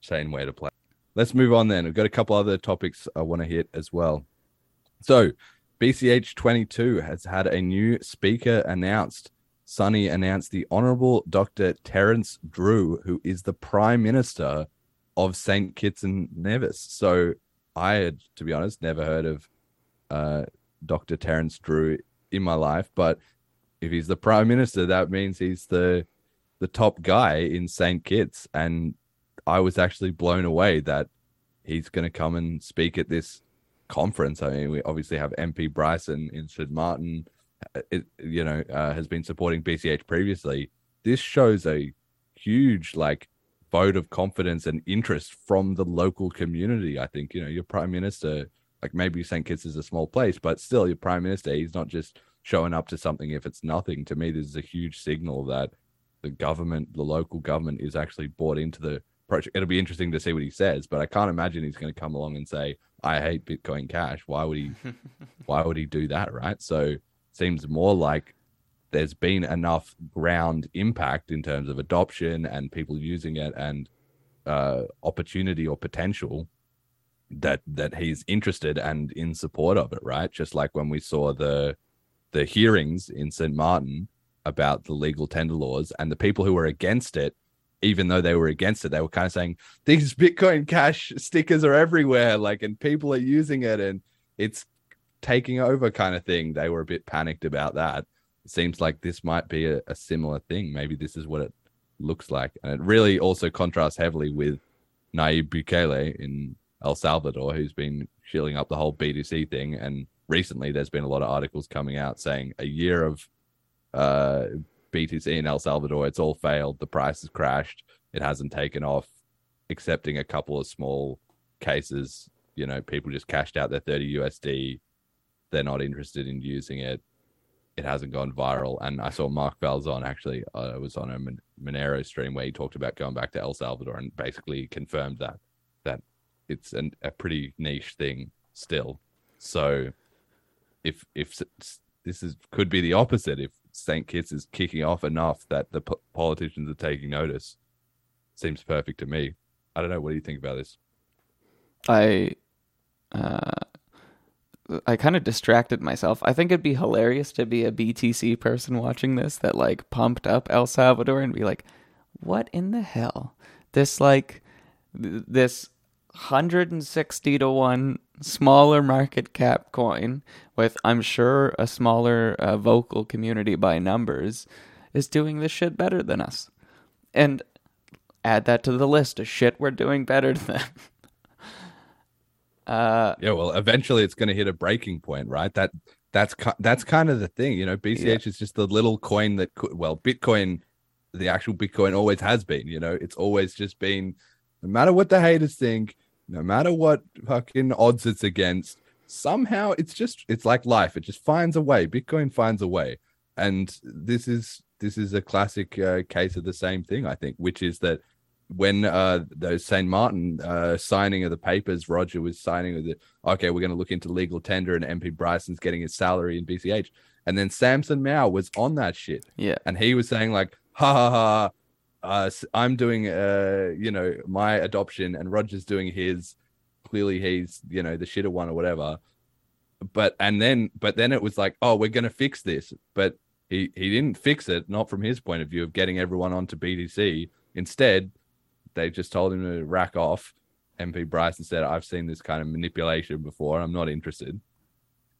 sane way to play. Let's move on then. We've got a couple other topics I want to hit as well. So B C H twenty-two has had a new speaker announced. Sunny announced the Honourable Doctor Terence Drew, who is the Prime Minister of Saint Kitts and Nevis. So I had, to be honest, never heard of uh, Doctor Terence Drew in my life. But if he's the Prime Minister, that means he's the the top guy in Saint Kitts. And I was actually blown away that he's going to come and speak at this conference. I mean, we obviously have M P Bryson in Saint Martin, it, you know, uh, has been supporting B C H previously. This shows a huge like vote of confidence and interest from the local community. I think, you know, your Prime Minister, like maybe Saint Kitts is a small place, but still your Prime Minister, he's not just showing up to something if it's nothing. To me, this is a huge signal that the government, the local government, is actually bought into the project. It'll be interesting to see what he says, but I can't imagine he's going to come along and say, I hate Bitcoin Cash. Why would he why would he do that, right? So it seems more like there's been enough ground impact in terms of adoption and people using it and uh, opportunity or potential that that he's interested and in support of it, right? Just like when we saw the the hearings in Saint Martin about the legal tender laws, and the people who were against it, even though they were against it, they were kind of saying, these Bitcoin Cash stickers are everywhere, like, and people are using it and it's taking over kind of thing. They were a bit panicked about that. It seems like this might be a, a similar thing. Maybe this is what it looks like. And it really also contrasts heavily with Nayib Bukele in El Salvador, who's been shilling up the whole B T C thing. And recently there's been a lot of articles coming out saying a year of uh B T C in El Salvador, it's all failed, the price has crashed, it hasn't taken off, excepting a couple of small cases. You know, people just cashed out their thirty U S D, they're not interested in using it, it hasn't gone viral. And I saw Mark Valzon actually, I uh, was on a Mon- Monero stream where he talked about going back to El Salvador and basically confirmed that that it's an, a pretty niche thing still. So if if this is could be the opposite, if Saint Kitts is kicking off enough that the p- politicians are taking notice, seems perfect to me. I don't know. What do you think about this? I, uh, I kind of distracted myself. I think it'd be hilarious to be a B T C person watching this that like pumped up El Salvador and be like, "What in the hell? This like th- this one hundred sixty to one smaller market cap coin with, I'm sure, a smaller uh, vocal community by numbers is doing this shit better than us." And add that to the list of shit we're doing better than. uh, yeah, well, eventually it's going to hit a breaking point, right? That that's that's kind of the thing, you know. B C H yeah. is just the little coin that could, well, Bitcoin, the actual Bitcoin always has been, you know. It's always just been, no matter what the haters think, no matter what fucking odds it's against, somehow it's just, it's like life. It just finds a way. Bitcoin finds a way. And this is, this is a classic uh, case of the same thing, I think, which is that when uh, those Saint Martin uh, signing of the papers, Roger was signing with the, okay, we're going to look into legal tender and M P Bryson's getting his salary in B C H. And then Samson Mao was on that shit. Yeah. And he was saying like, ha ha ha, uh, I'm doing, uh, you know, my adoption and Roger's doing his. Clearly he's, you know, the shitter one or whatever. But, and then, but then it was like, oh, we're going to fix this. But he, he didn't fix it, not from his point of view of getting everyone onto B T C. Instead, they just told him to rack off. M P Bryson said, I've seen this kind of manipulation before. I'm not interested.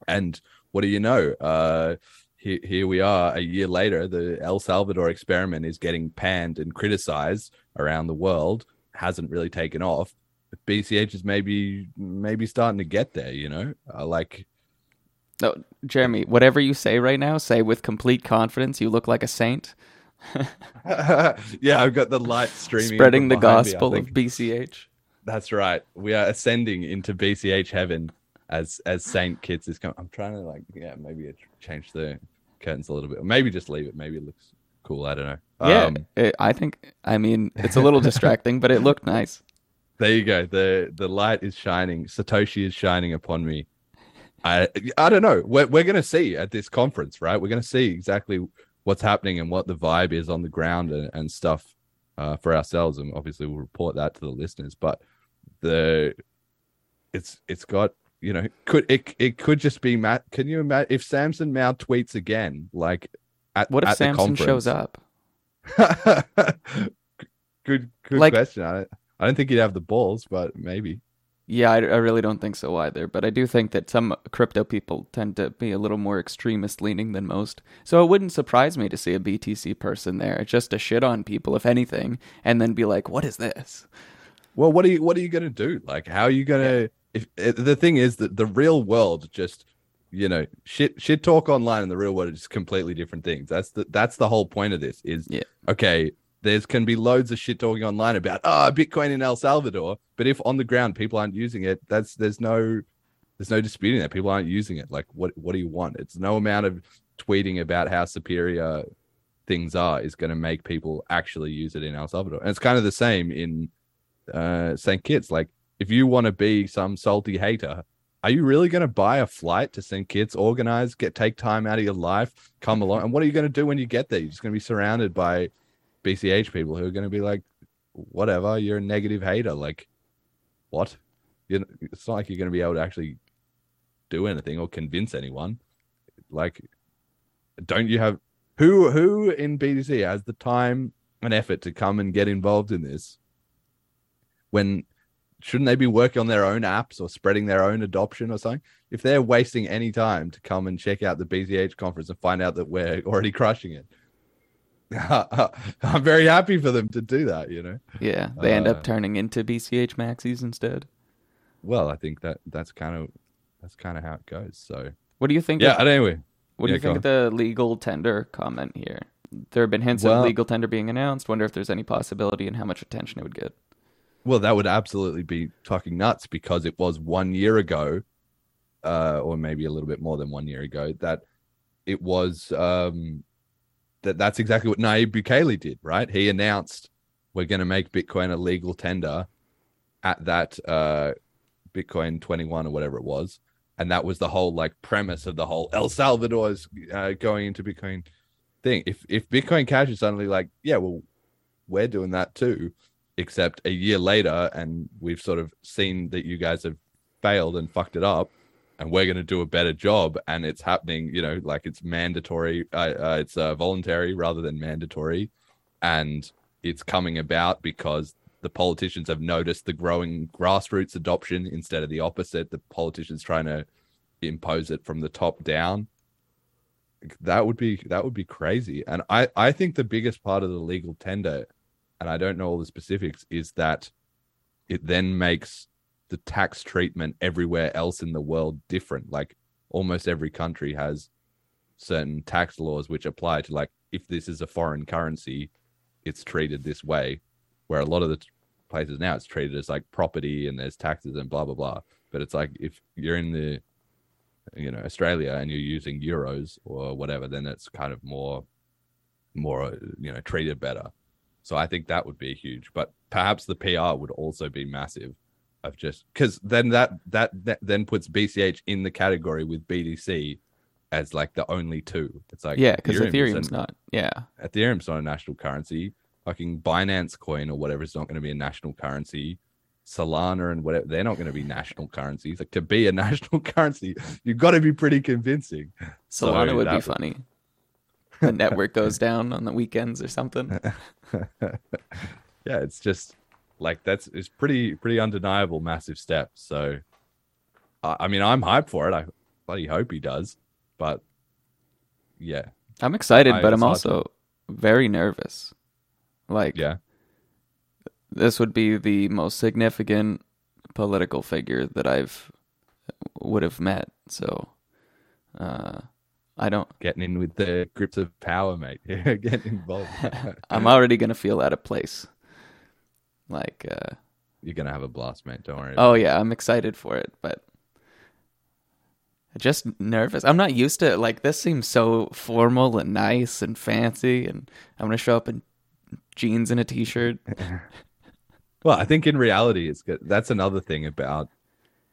And what do you know? Uh, he, here we are a year later. The El Salvador experiment is getting panned and criticized around the world. Hasn't really taken off. B C H is maybe maybe starting to get there, you know? Uh, like... No, Jeremy, whatever you say right now, say with complete confidence. You look like a saint. Yeah, I've got the light streaming. Spreading the gospel me, of B C H. That's right. We are ascending into B C H heaven as as Saint Kitts is coming. I'm trying to like, yeah, maybe change the curtains a little bit. Or maybe just leave it. Maybe it looks cool. I don't know. Yeah, um, it, I think, I mean, it's a little distracting, but it looked nice. There you go. The the light is shining. Satoshi is shining upon me. I I don't know. We're, we're going to see at this conference, right? We're going to see exactly what's happening and what the vibe is on the ground and, and stuff uh, for ourselves. And obviously we'll report that to the listeners, but the it's it's got, you know, could it it could just be Matt. Can you imagine if Samson Mao tweets again, like at what if at Samson the shows up? good good like, question. I I don't think he'd have the balls, but maybe. Yeah, I, I really don't think so either. But I do think that some crypto people tend to be a little more extremist leaning than most. So it wouldn't surprise me to see a B T C person there just to shit on people, if anything, and then be like, what is this? Well, what are you, what are you going to do? Like, how are you going to... Yeah. If, if the thing is that the real world just, you know, shit shit talk online in the real world is just completely different things. That's the, that's the whole point of this is, yeah. Okay... There's can be loads of shit talking online about ah oh, Bitcoin in El Salvador, but if on the ground people aren't using it, that's there's no there's no disputing that people aren't using it. Like what what do you want? It's no amount of tweeting about how superior things are is going to make people actually use it in El Salvador. And it's kind of the same in uh, Saint Kitts. Like if you want to be some salty hater, are you really going to buy a flight to Saint Kitts, organize, get take time out of your life, come along? And what are you going to do when you get there? You're just going to be surrounded by B C H people who are going to be like, whatever, you're a negative hater. Like, what? You're, it's not like you're going to be able to actually do anything or convince anyone. Like, don't you have... Who who in B T C has the time and effort to come and get involved in this? When shouldn't they be working on their own apps or spreading their own adoption or something? If they're wasting any time to come and check out the B C H conference and find out that we're already crushing it, I'm very happy for them to do that, you know. Yeah, they end uh, up turning into B C H Maxis instead. Well, I think that that's kind of that's kind of how it goes. So, what do you think? Yeah, of, anyway, what yeah, do you think on. Of the legal tender comment here? There have been hints well, of legal tender being announced. Wonder if there's any possibility and how much attention it would get. Well, that would absolutely be fucking nuts because it was one year ago, uh, or maybe a little bit more than one year ago that it was. Um, That that's exactly what Nayib Bukele did, right? He announced we're going to make Bitcoin a legal tender at that uh, Bitcoin twenty-one or whatever it was, and that was the whole like premise of the whole El Salvador's uh, going into Bitcoin thing. If if Bitcoin Cash is suddenly like, yeah, well, we're doing that too, except a year later, and we've sort of seen that you guys have failed and fucked it up. And we're going to do a better job, and it's happening. You know, like it's mandatory, uh, uh, it's uh, voluntary rather than mandatory, and it's coming about because the politicians have noticed the growing grassroots adoption instead of the opposite. The politicians trying to impose it from the top down. That would be that would be crazy. And I I think the biggest part of the legal tender, and I don't know all the specifics, is that it then makes the tax treatment everywhere else in the world different. Like almost every country has certain tax laws which apply to, like, if this is a foreign currency, it's treated this way, where a lot of the places now it's treated as like property and there's taxes and blah blah blah. But it's like if you're in the you know, Australia and you're using euros or whatever, then it's kind of more, more, you know, treated better. So I think that would be huge, but perhaps the P R would also be massive of just, because then that, that that then puts B C H in the category with B D C as like the only two. It's like, yeah, because Ethereum Ethereum's not, yeah, Ethereum's not a national currency. Fucking Binance coin or whatever is not going to be a national currency. Solana and whatever, they're not going to be national currencies. Like, to be a national currency, you've got to be pretty convincing. Solana so would be would... funny. The network goes down on the weekends or something. Yeah, it's just like, that's, it's pretty pretty undeniable massive step. So I, I mean, I'm hyped for it. I bloody hope he does. But yeah, I'm excited, I, but I'm also to... very nervous. Like, yeah, this would be the most significant political figure that I've would have met. So uh, I don't getting in with the grips of power, mate. Get involved. I'm already gonna feel out of place. Like uh, you're gonna have a blast, mate. Don't worry. Oh yeah, I'm excited for it, but just nervous. I'm not used to it. Like, this seems so formal and nice and fancy, and I'm gonna show up in jeans and a t-shirt. Well, I think in reality, it's good. That's another thing about,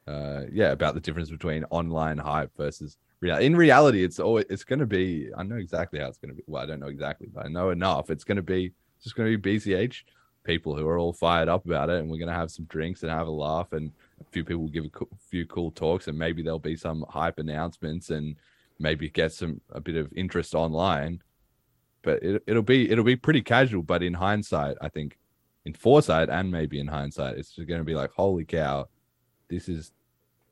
uh, yeah, about the difference between online hype versus real. In reality, it's always, it's going to be, I know exactly how it's going to be. Well, I don't know exactly, but I know enough. It's going to be, it's just going to be B C H people who are all fired up about it. And we're going to have some drinks and have a laugh. And a few people will give a co- few cool talks, and maybe there'll be some hype announcements and maybe get some, a bit of interest online. But it, it'll be it'll be pretty casual. But in hindsight, I think, in foresight and maybe in hindsight, it's just going to be like, holy cow, this is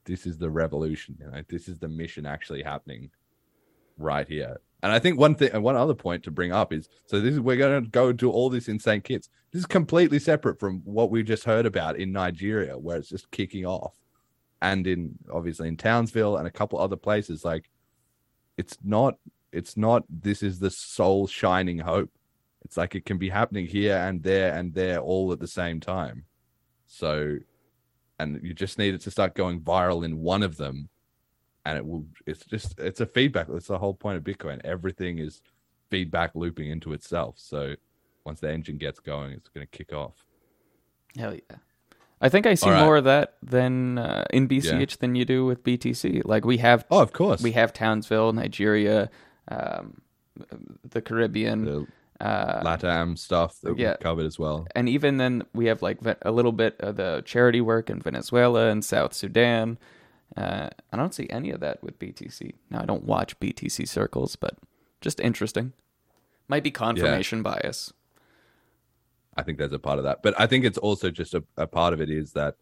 this is the revolution. You know, this is the mission actually happening right here. And I think one thing, and one other point to bring up is, so this is, we're going to go do all this insane kits. This is completely separate from what we just heard about in Nigeria, where it's just kicking off, and in obviously in Townsville and a couple other places. Like, it's not. It's not, this is the sole shining hope. It's like, it can be happening here and there and there all at the same time. So, and you just need it to start going viral in one of them. And it will, it's just, it's a feedback. That's the whole point of Bitcoin. Everything is feedback looping into itself. So once the engine gets going, it's going to kick off. Hell yeah. I think I see right. more of that than uh, in B C H yeah. than you do with B T C. Like, we have, oh, of course, we have Townsville, Nigeria, um the Caribbean, the uh LATAM stuff that yeah. we covered as well, and even then we have like a little bit of the charity work in Venezuela and South Sudan. uh I don't see any of that with B T C now. I don't watch B T C circles, but just interesting. Might be confirmation yeah. bias. I think there's a part of that, but I think it's also just a, a part of it is that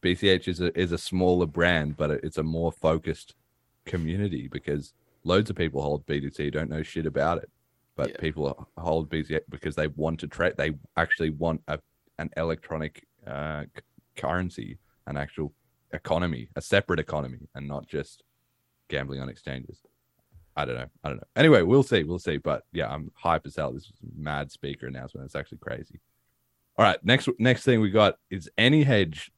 B C H is a, is a smaller brand, but it's a more focused community, because loads of people hold B T C, don't know shit about it, but yeah. people hold B C H because they want to trade. They actually want a, an electronic uh, c- currency, an actual economy, a separate economy, and not just gambling on exchanges. I don't know. I don't know. Anyway, we'll see. We'll see. But yeah, I'm hype as hell. This is a mad speaker announcement. It's actually crazy. All right. Next next thing we got is AnyHedge,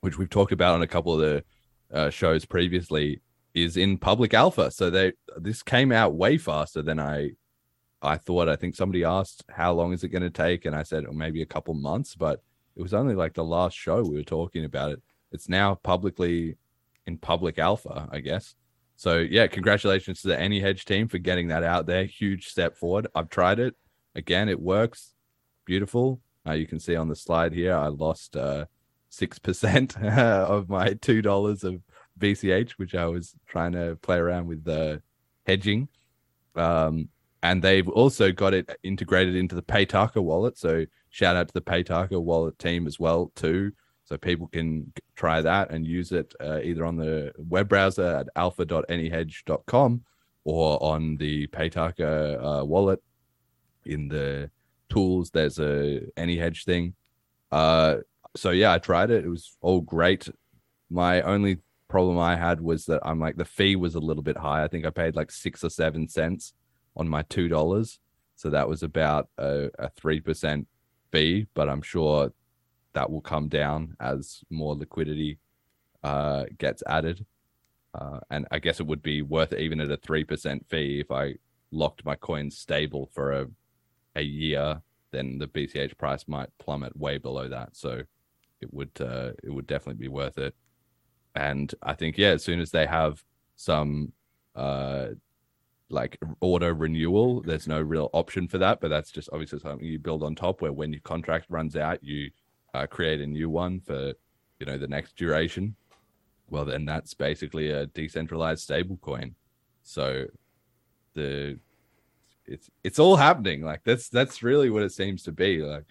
which we've talked about on a couple of the uh, shows previously, is in public alpha. So they this came out way faster than I I thought. I think somebody asked, how long is it going to take? And I said, oh, maybe a couple months, but it was only like the last show we were talking about it. It's now publicly in public alpha, I guess. So yeah, congratulations to the AnyHedge team for getting that out there. Huge step forward. I've tried it. Again, it works. Beautiful. Uh, you can see on the slide here, I lost uh, six percent of my two dollars of B C H, which I was trying to play around with the hedging, um, and they've also got it integrated into the Paytaka wallet. So shout out to the Paytaka wallet team as well too. So people can try that and use it uh, either on the web browser at alpha dot anyhedge dot com or on the Paytaka uh, wallet. In the tools, there's a AnyHedge thing. Uh, so yeah, I tried it. It was all great. My only problem I had was that I'm like, the fee was a little bit high. I think I paid like six or seven cents on my two dollars. So that was about a, a three percent fee, but I'm sure that will come down as more liquidity uh, gets added. Uh, and I guess it would be worth it even at a three percent fee if I locked my coins stable for a a year, then the B C H price might plummet way below that. So it would uh, it would definitely be worth it. And I think, yeah, as soon as they have some uh, like auto renewal, there's no real option for that, but that's just obviously something you build on top where when your contract runs out, you uh, create a new one for, you know, the next duration. Well, then that's basically a decentralized stablecoin. So the it's it's all happening. Like that's that's really what it seems to be. Like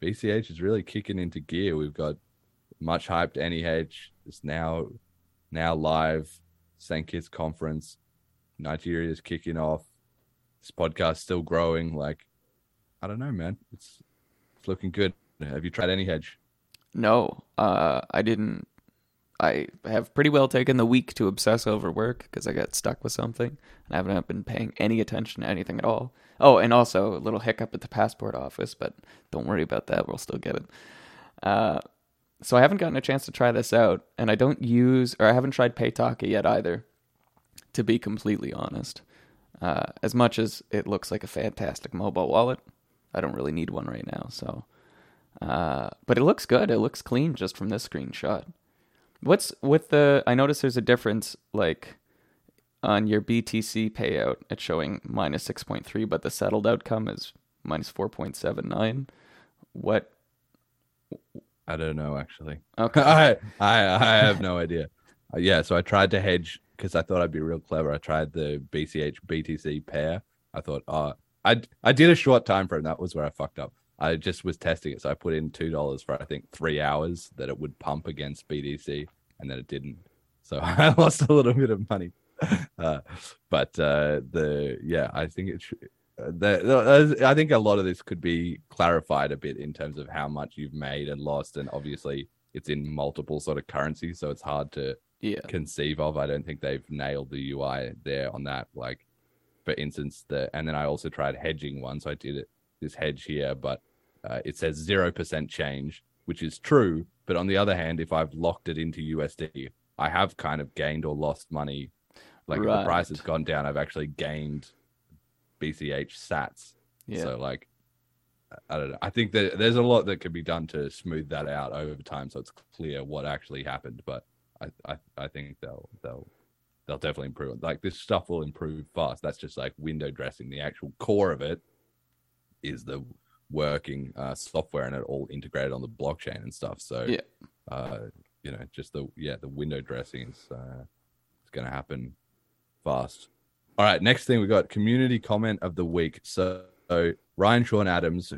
B C H is really kicking into gear. We've got much hyped AnyHedge is now now live. Sankit's conference, Nigeria's kicking off. This podcast's still growing. Like I don't know, man. It's it's looking good. Have you tried AnyHedge? No, uh, I didn't. I have pretty well taken the week to obsess over work because I got stuck with something and I haven't been paying any attention to anything at all. Oh, and also a little hiccup at the passport office, but don't worry about that. We'll still get it. Uh, so I haven't gotten a chance to try this out, and I don't use, or I haven't tried Paytaka yet either, to be completely honest. Uh, as much as it looks like a fantastic mobile wallet, I don't really need one right now. So, uh, but it looks good. It looks clean just from this screenshot. What's with the, I noticed there's a difference, like, on your B T C payout, it's showing minus six point three, but the settled outcome is minus four point seven nine. What? I don't know, actually. Okay. I, I, I have no idea. Uh, yeah, so I tried to hedge, because I thought I'd be real clever. I tried the B C H B T C pair. I thought, oh, I, I did a short time frame. That was where I fucked up. I just was testing it. So I put in two dollars for, I think, three hours that it would pump against B D C, and then it didn't. So I lost a little bit of money. Uh, but uh, the yeah, I think it should, uh, the, uh, I think a lot of this could be clarified a bit in terms of how much you've made and lost. And obviously it's in multiple sort of currencies, so it's hard to yeah. conceive of. I don't think they've nailed the U I there on that. Like, for instance, the and then I also tried hedging one. So I did it, this hedge here, but Uh, it says zero percent change, which is true. But on the other hand, if I've locked it into U S D, I have kind of gained or lost money. Like right. If the price has gone down, I've actually gained B C H sats. Yeah. So like, I don't know. I think that there's a lot that could be done to smooth that out over time, so it's clear what actually happened. But I, I, I think they'll, they'll, they'll definitely improve. Like this stuff will improve fast. That's just like window dressing. The actual core of it is the working uh software, and it all integrated on the blockchain and stuff. So yeah. uh you know just the yeah the window dressing is uh it's gonna happen fast. All right, next thing we got community comment of the week. So, so Ryan Sean Adams,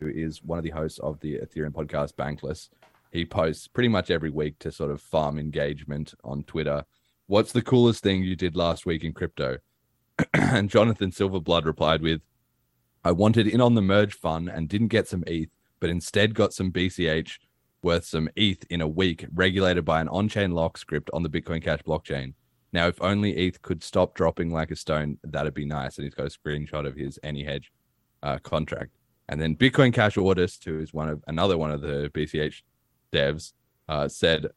who is one of the hosts of the Ethereum podcast Bankless, he posts pretty much every week to sort of farm engagement on Twitter. What's the coolest thing you did last week in crypto? And Jonathan Silverblood replied with, I wanted in on the merge fun and didn't get some E T H, but instead got some B C H worth some E T H in a week, regulated by an on-chain lock script on the Bitcoin Cash blockchain. Now, if only E T H could stop dropping like a stone, that'd be nice. And he's got a screenshot of his AnyHedge uh, contract. And then Bitcoin Cash Audist, who is one of another one of the B C H devs, uh, said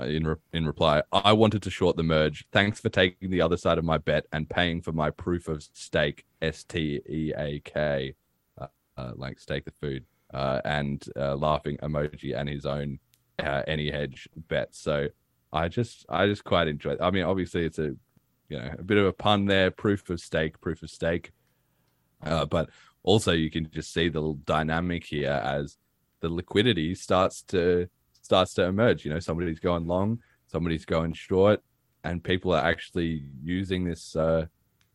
in re- in reply, I wanted to short the merge. Thanks for taking the other side of my bet and paying for my proof of stake, S T E A K, uh, uh, like stake the food, uh, and uh, laughing emoji and his own uh, AnyHedge bet. So I just I just quite enjoy it. I mean, obviously it's a you know a bit of a pun there, proof of stake, proof of stake. Uh, but also you can just see the little dynamic here as the liquidity starts to starts to emerge. You know, somebody's going long, somebody's going short, and people are actually using this uh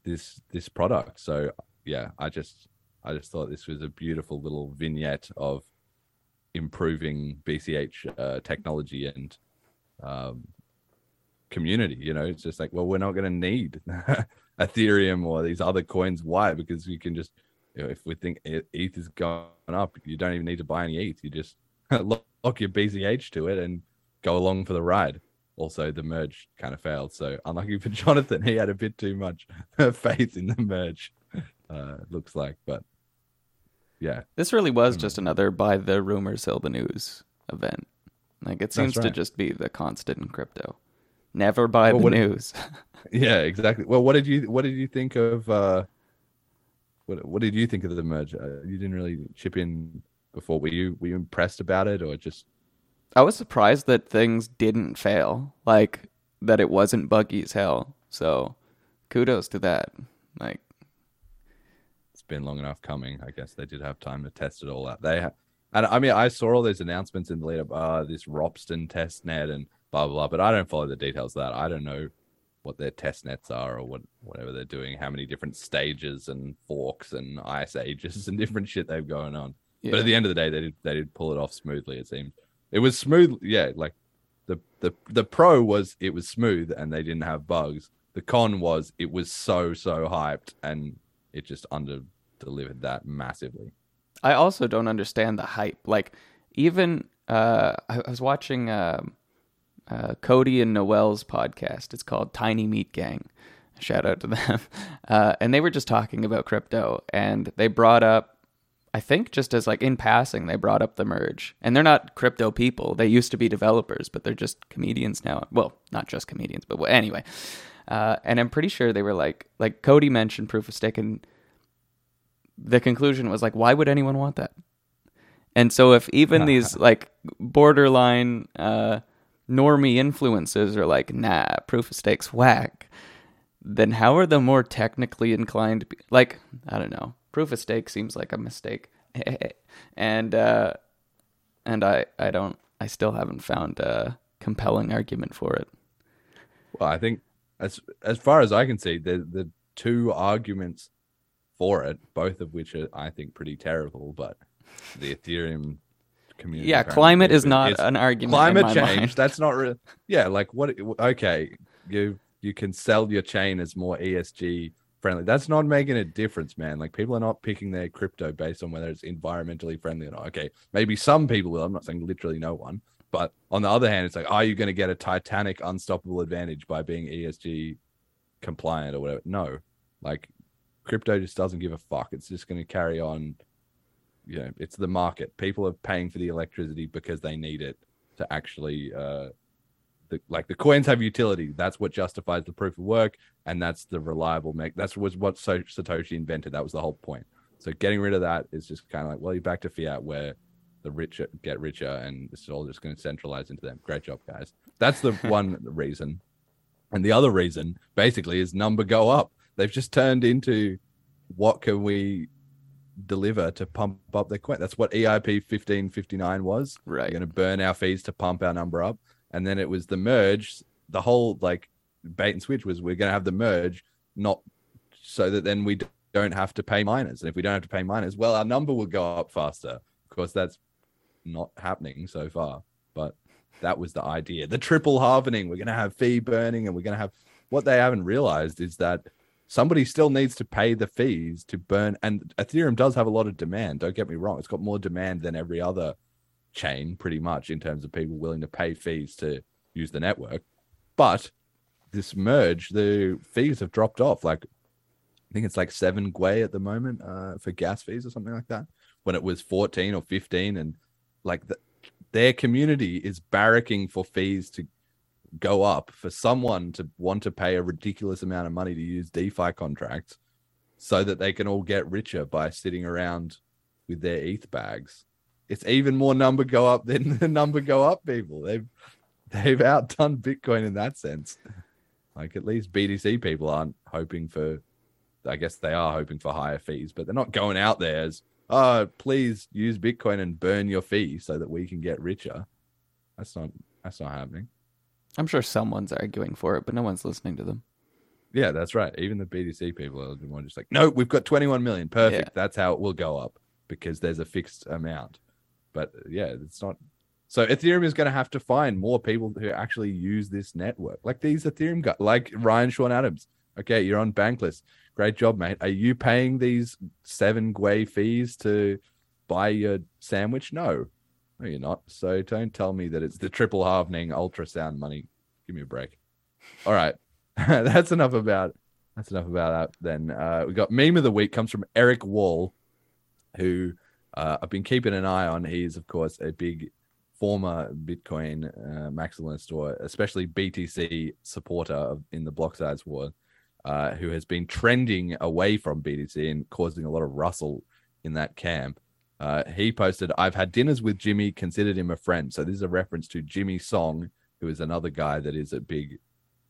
this this product. So yeah, I just I just thought this was a beautiful little vignette of improving B C H uh, technology and um community. You know, it's just like, well, we're not going to need Ethereum or these other coins. Why? Because you can just, you know, if we think E T H is going up, you don't even need to buy any E T H. You just lock your B C H to it and go along for the ride. Also, the merge kind of failed, so unlucky for Jonathan, he had a bit too much faith in the merge, uh, looks like. But yeah, this really was just another buy the rumor, sell the news event. Like it seems right. to just be the constant in crypto. Never buy well, the what, news. Yeah, exactly. Well, what did you what did you think of uh, what what did you think of the merge? Uh, you didn't really chip in before. Were you were you impressed about it, or just? I was surprised that things didn't fail, like that it wasn't buggy as hell. So, kudos to that. Like, it's been long enough coming. I guess they did have time to test it all out. They have, and I mean, I saw all those announcements in the lead up, uh, this Ropston test net and blah, blah, blah, but I don't follow the details of that. I don't know what their test nets are or what whatever they're doing, how many different stages and forks and ice ages and different shit they've going on. Yeah. But at the end of the day, they did, they did pull it off smoothly, it seemed. It was smooth. Yeah, like the, the the pro was it was smooth and they didn't have bugs. The con was it was so, so hyped and it just under-delivered that massively. I also don't understand the hype. Like, even uh, I was watching uh, uh, Cody and Noel's podcast. It's called Tiny Meat Gang. Shout out to them. Uh, and they were just talking about crypto, and they brought up, I think just as like in passing, they brought up the merge, and they're not crypto people. They used to be developers, but they're just comedians now. Well, not just comedians, but anyway. Uh, and I'm pretty sure they were like, like Cody mentioned proof of stake, and the conclusion was like, why would anyone want that? And so if even these like borderline uh, normie influencers are like, nah, proof of stake's whack, then how are the more technically inclined? Like, I don't know. Proof of stake seems like a mistake, and uh, and I, I don't I still haven't found a compelling argument for it. Well, I think as as far as I can see, the the two arguments for it, both of which are I think pretty terrible. But the Ethereum community, yeah, climate is not an argument. Climate in my change, mind. That's not real. Yeah, like what? Okay, you you can sell your chain as more E S G friendly. That's not making a difference, man. Like, people are not picking their crypto based on whether it's environmentally friendly or not. Okay, maybe some people will. I'm not saying literally no one, but on the other hand, it's like, are you going to get a Titanic unstoppable advantage by being E S G compliant or whatever? No, like, crypto just doesn't give a fuck. It's just going to carry on. You know, it's the market. People are paying for the electricity because they need it to actually. Uh, The, like the coins have utility. That's what justifies the proof of work, and that's the reliable make. That's was what so- Satoshi invented. That was the whole point. So getting rid of that is just kind of like, well, you're back to fiat, where the rich get richer, and it's all just going to centralize into them. Great job, guys. That's the one reason, and the other reason basically is number go up. They've just turned into what can we deliver to pump up their coin. That's what E I P fifteen fifty-nine was. Right, we're going to burn our fees to pump our number up. And then it was the merge. The whole like bait and switch was, we're going to have the merge, not so that then we d- don't have to pay miners. And if we don't have to pay miners, well, our number will go up faster. Of course, that's not happening so far. But that was the idea. The triple halvening. We're going to have fee burning, and we're going to have what they haven't realized is that somebody still needs to pay the fees to burn. And Ethereum does have a lot of demand. Don't get me wrong. It's got more demand than every other chain, pretty much, in terms of people willing to pay fees to use the network. But this merge, the fees have dropped off. Like, I think it's like seven Gwei at the moment uh, for gas fees or something like that, when it was fourteen or fifteen. And like the, their community is barracking for fees to go up for someone to want to pay a ridiculous amount of money to use DeFi contracts so that they can all get richer by sitting around with their E T H bags. It's even more number go up than the number go up people. They've they've outdone Bitcoin in that sense. Like, at least B T C people aren't hoping for, I guess they are hoping for higher fees, but they're not going out there as, oh, please use Bitcoin and burn your fee so that we can get richer. That's not that's not happening. I'm sure someone's arguing for it, but no one's listening to them. Yeah, that's right. Even the B T C people are just like, no, we've got twenty-one million. Perfect. Yeah. That's how it will go up, because there's a fixed amount. But yeah, it's not. So Ethereum is going to have to find more people who actually use this network. Like these Ethereum guys, like Ryan Sean Adams. Okay, you're on Bankless. Great job, mate. Are you paying these seven Gwei fees to buy your sandwich? No, no, you're not. So don't tell me that it's the triple halvening ultrasound money. Give me a break. All right, that's enough about that's enough about that. Then uh, we got meme of the week comes from Eric Wall, who. Uh, I've been keeping an eye on. He's, of course, a big former Bitcoin uh, maximalist, or especially B T C supporter in the block size war, uh, who has been trending away from B T C and causing a lot of rustle in that camp. Uh, he posted, "I've had dinners with Jimmy, considered him a friend." So this is a reference to Jimmy Song, who is another guy that is a big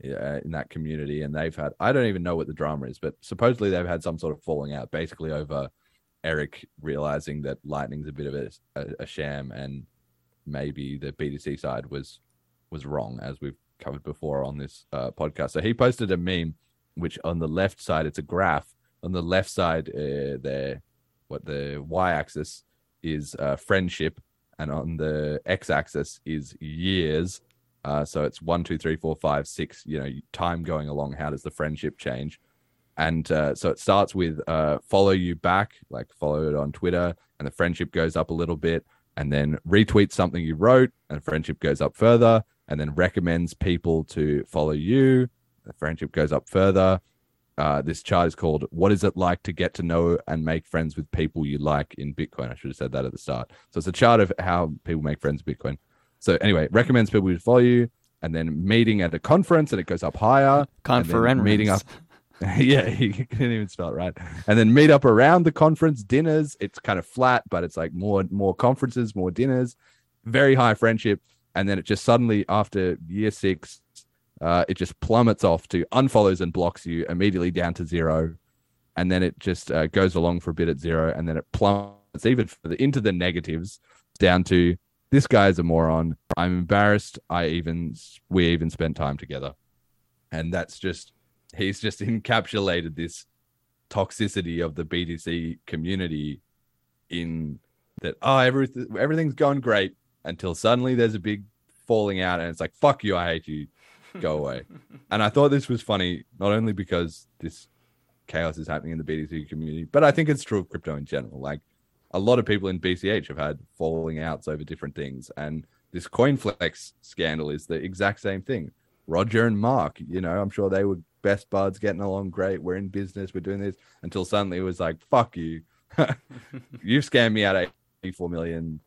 uh, in that community. And they've had, I don't even know what the drama is, but supposedly they've had some sort of falling out, basically over Eric realizing that Lightning's a bit of a, a, a sham, and maybe the B T C side was was wrong, as we've covered before on this uh, podcast. So he posted a meme, which on the left side, it's a graph. On the left side, uh, there, what the y-axis is uh, friendship, and on the x-axis is years. Uh, so it's one, two, three, four, five, six. You know, time going along. How does the friendship change? And uh, so it starts with uh, follow you back, like follow it on Twitter, and the friendship goes up a little bit, and then retweet something you wrote, and friendship goes up further, and then recommends people to follow you. The friendship goes up further. Uh, this chart is called "What is it like to get to know and make friends with people you like in Bitcoin?" I should have said that at the start. So it's a chart of how people make friends with Bitcoin. So anyway, recommends people to follow you, and then meeting at a conference, and it goes up higher. Conference. Meeting up. Yeah, you couldn't even spell it right. And then meet up around the conference, dinners. It's kind of flat, but it's like more more conferences, more dinners, very high friendship. And then it just suddenly, after year six, uh, it just plummets off to unfollows and blocks you immediately down to zero. And then it just uh, goes along for a bit at zero. And then it plummets even further into the negatives, down to this guy's a moron. I'm embarrassed. I even we even spent time together. And that's just... He's just encapsulated this toxicity of the B T C community in that, oh, everything, everything's going great until suddenly there's a big falling out, and it's like, fuck you, I hate you, go away. And I thought this was funny, not only because this chaos is happening in the B T C community, but I think it's true of crypto in general. Like, a lot of people in B C H have had falling outs over different things, and this CoinFlex scandal is the exact same thing. Roger and Mark, you know, I'm sure they were best buds, getting along great, we're in business, we're doing this, until suddenly it was like, fuck you. You've scammed me out of eighty-four million.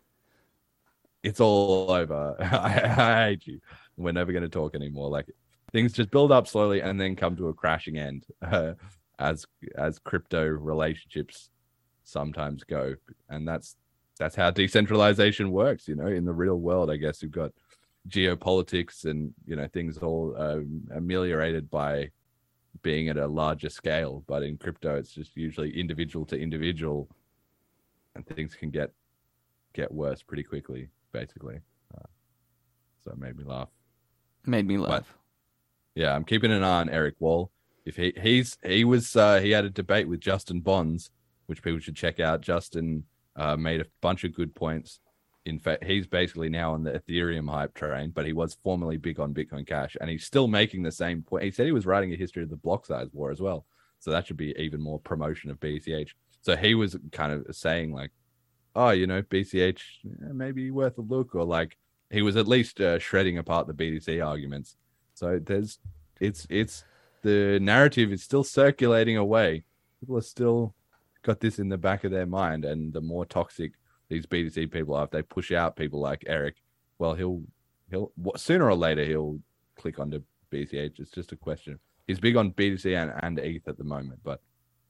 It's all over. I, I hate you. We're never going to talk anymore. Like, things just build up slowly and then come to a crashing end, uh, as as crypto relationships sometimes go. And that's that's how decentralization works, you know, in the real world. I guess you've got geopolitics and, you know, things all um, ameliorated by being at a larger scale, but in crypto it's just usually individual to individual, and things can get get worse pretty quickly, basically. Uh, so it made me laugh. Made me laugh. But, yeah, I'm keeping an eye on Eric Wall. If he he's he was uh, he had a debate with Justin Bonds, which people should check out. Justin uh, made a bunch of good points. In fact, he's basically now on the Ethereum hype train, but he was formerly big on Bitcoin Cash, and he's still making the same point. He said he was writing a history of the block size war as well, so that should be even more promotion of B C H. So he was kind of saying like, oh, you know, B C H maybe worth a look, or like he was at least uh, shredding apart the B T C arguments. So there's it's it's the narrative is still circulating away. People are still got this in the back of their mind, and the more toxic these B T C people are, if they push out people like Eric, well, he'll he'll sooner or later he'll click onto B C H. It's just a question. He's big on B T C and, and E T H at the moment, but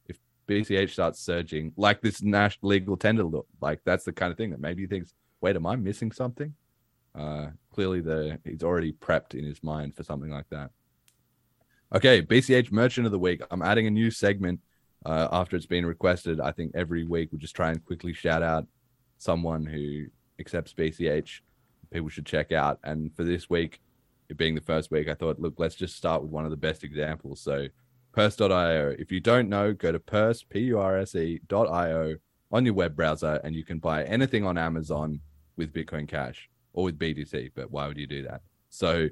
if B C H starts surging, like this Nash legal tender look, like that's the kind of thing that maybe he thinks, wait, am I missing something? Uh, clearly, the he's already prepped in his mind for something like that. Okay, B C H Merchant of the Week. I'm adding a new segment uh, after it's been requested. I think every week we'll just try and quickly shout out someone who accepts B C H, people should check out. And for this week, it being the first week, I thought, look, let's just start with one of the best examples. So Purse dot io. If you don't know, go to Purse, P U R S E dot I O on your web browser, and you can buy anything on Amazon with Bitcoin Cash or with B T C. But why would you do that? So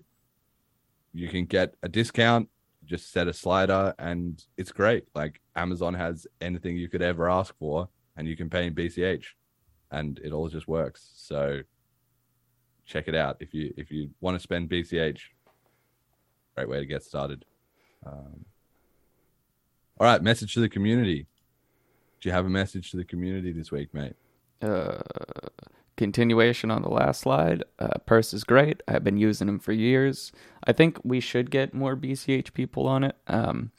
you can get a discount, just set a slider, and it's great. Like, Amazon has anything you could ever ask for, and you can pay in B C H. And it all just works. So check it out. If you if you want to spend B C H, great way to get started. Um, all right, message to the community. Do you have a message to the community this week, mate? Uh, Continuation on the last slide, uh, Purse is great. I've been using them for years. I think we should get more B C H people on it. Um,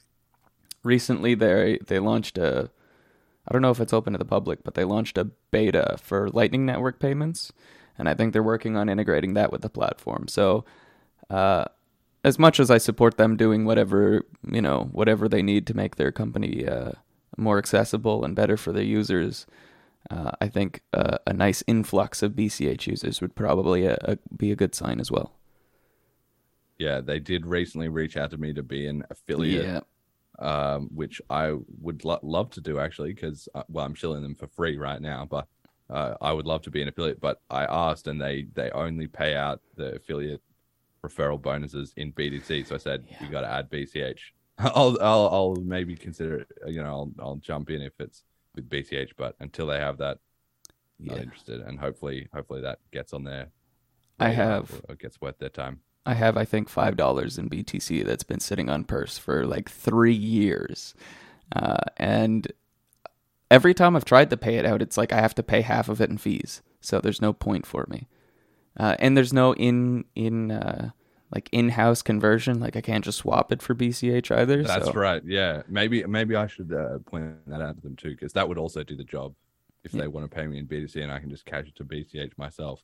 recently, they they launched a, I don't know if it's open to the public, but they launched a beta for Lightning Network payments, and I think they're working on integrating that with the platform. So uh, as much as I support them doing whatever, you know, whatever they need to make their company uh, more accessible and better for their users, Uh, I think uh, a nice influx of B C H users would probably a, a, be a good sign as well. Yeah, they did recently reach out to me to be an affiliate, yeah. um, which I would lo- love to do, actually, because, well, I'm shilling them for free right now, but uh, I would love to be an affiliate. But I asked, and they, they only pay out the affiliate referral bonuses in B T C. So I said, yeah. you got to add B C H. I'll, I'll I'll maybe consider it, you know, I'll I'll jump in if it's with B C H, but until they have that, yeah. not interested. And hopefully, hopefully that gets on there. I have. Or gets worth their time. I have, I think, five dollars in B T C that's been sitting on Purse for like three years. Uh, and every time I've tried to pay it out, it's like I have to pay half of it in fees. So there's no point for me. Uh, and there's no in, in, uh, like in-house conversion, like I can't just swap it for B C H either. That's so. Right. Yeah, maybe maybe I should uh, point that out to them too, because that would also do the job. If yeah. they want to pay me in B T C and I can just cash it to B C H myself,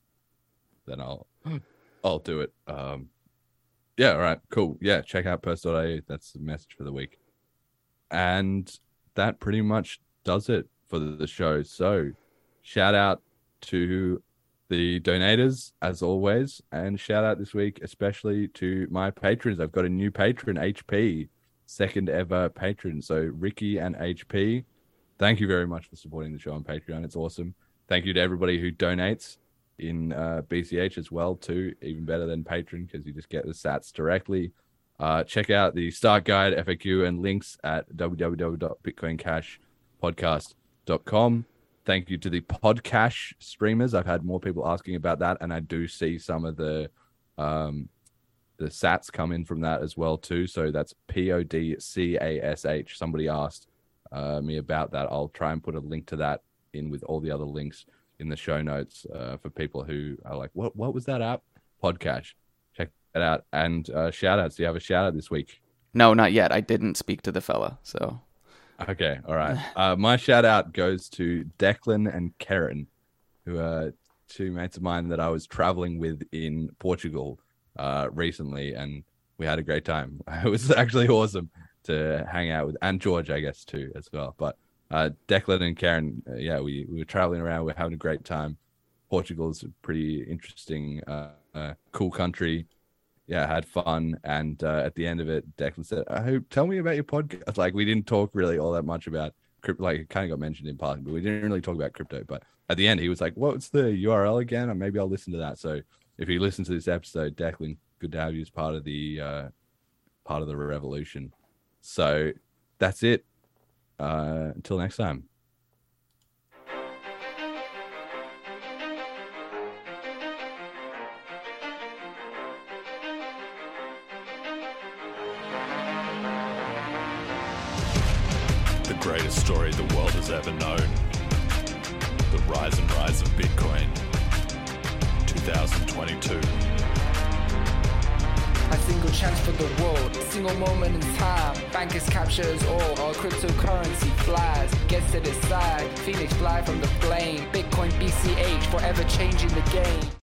then I'll I'll do it. Um, yeah. All right. Cool. Yeah. Check out purse dot I O. That's the message for the week, and that pretty much does it for the show. So, shout out to the donators, as always, and shout out this week, especially to my patrons. I've got a new patron, H P, second ever patron. So Ricky and H P, thank you very much for supporting the show on Patreon. It's awesome. Thank you to everybody who donates in uh, B C H as well, too. Even better than Patreon, because you just get the sats directly. Uh, check out the Start Guide, F A Q, and links at w w w dot bitcoin cash podcast dot com. Thank you to the podcast streamers. I've had more people asking about that, and I do see some of the um, the sats come in from that as well too. So that's P O D C A S H. Somebody asked uh, me about that. I'll try and put a link to that in with all the other links in the show notes uh, for people who are like, what what was that app? Podcast. Check that out. And uh, shout outs. Do you have a shout out this week? No, not yet. I didn't speak to the fella, so... Okay, all right. Uh, my shout out goes to Declan and Karen, who are two mates of mine that I was traveling with in Portugal uh, recently, and we had a great time. It was actually awesome to hang out with, and George, I guess, too, as well. But uh, Declan and Karen, uh, yeah, we, we were traveling around. We were having a great time. Portugal's a pretty interesting, uh, uh, cool country. Yeah, had fun, and uh, at the end of it, Declan said, "I hope tell me about your podcast." Like, we didn't talk really all that much about crypto. Like, it kind of got mentioned in passing, but we didn't really talk about crypto. But at the end, he was like, "What's the U R L again?" Or maybe I'll listen to that. So, if you listen to this episode, Declan, good to have you as part of the uh, part of the revolution. So that's it. Uh, until next time. The greatest story the world has ever known. The rise and rise of Bitcoin. twenty twenty-two. A single chance for the world. A single moment in time. Bankers captures all. All cryptocurrency flies. Gets to decide. Phoenix fly from the flame. Bitcoin B C H forever changing the game.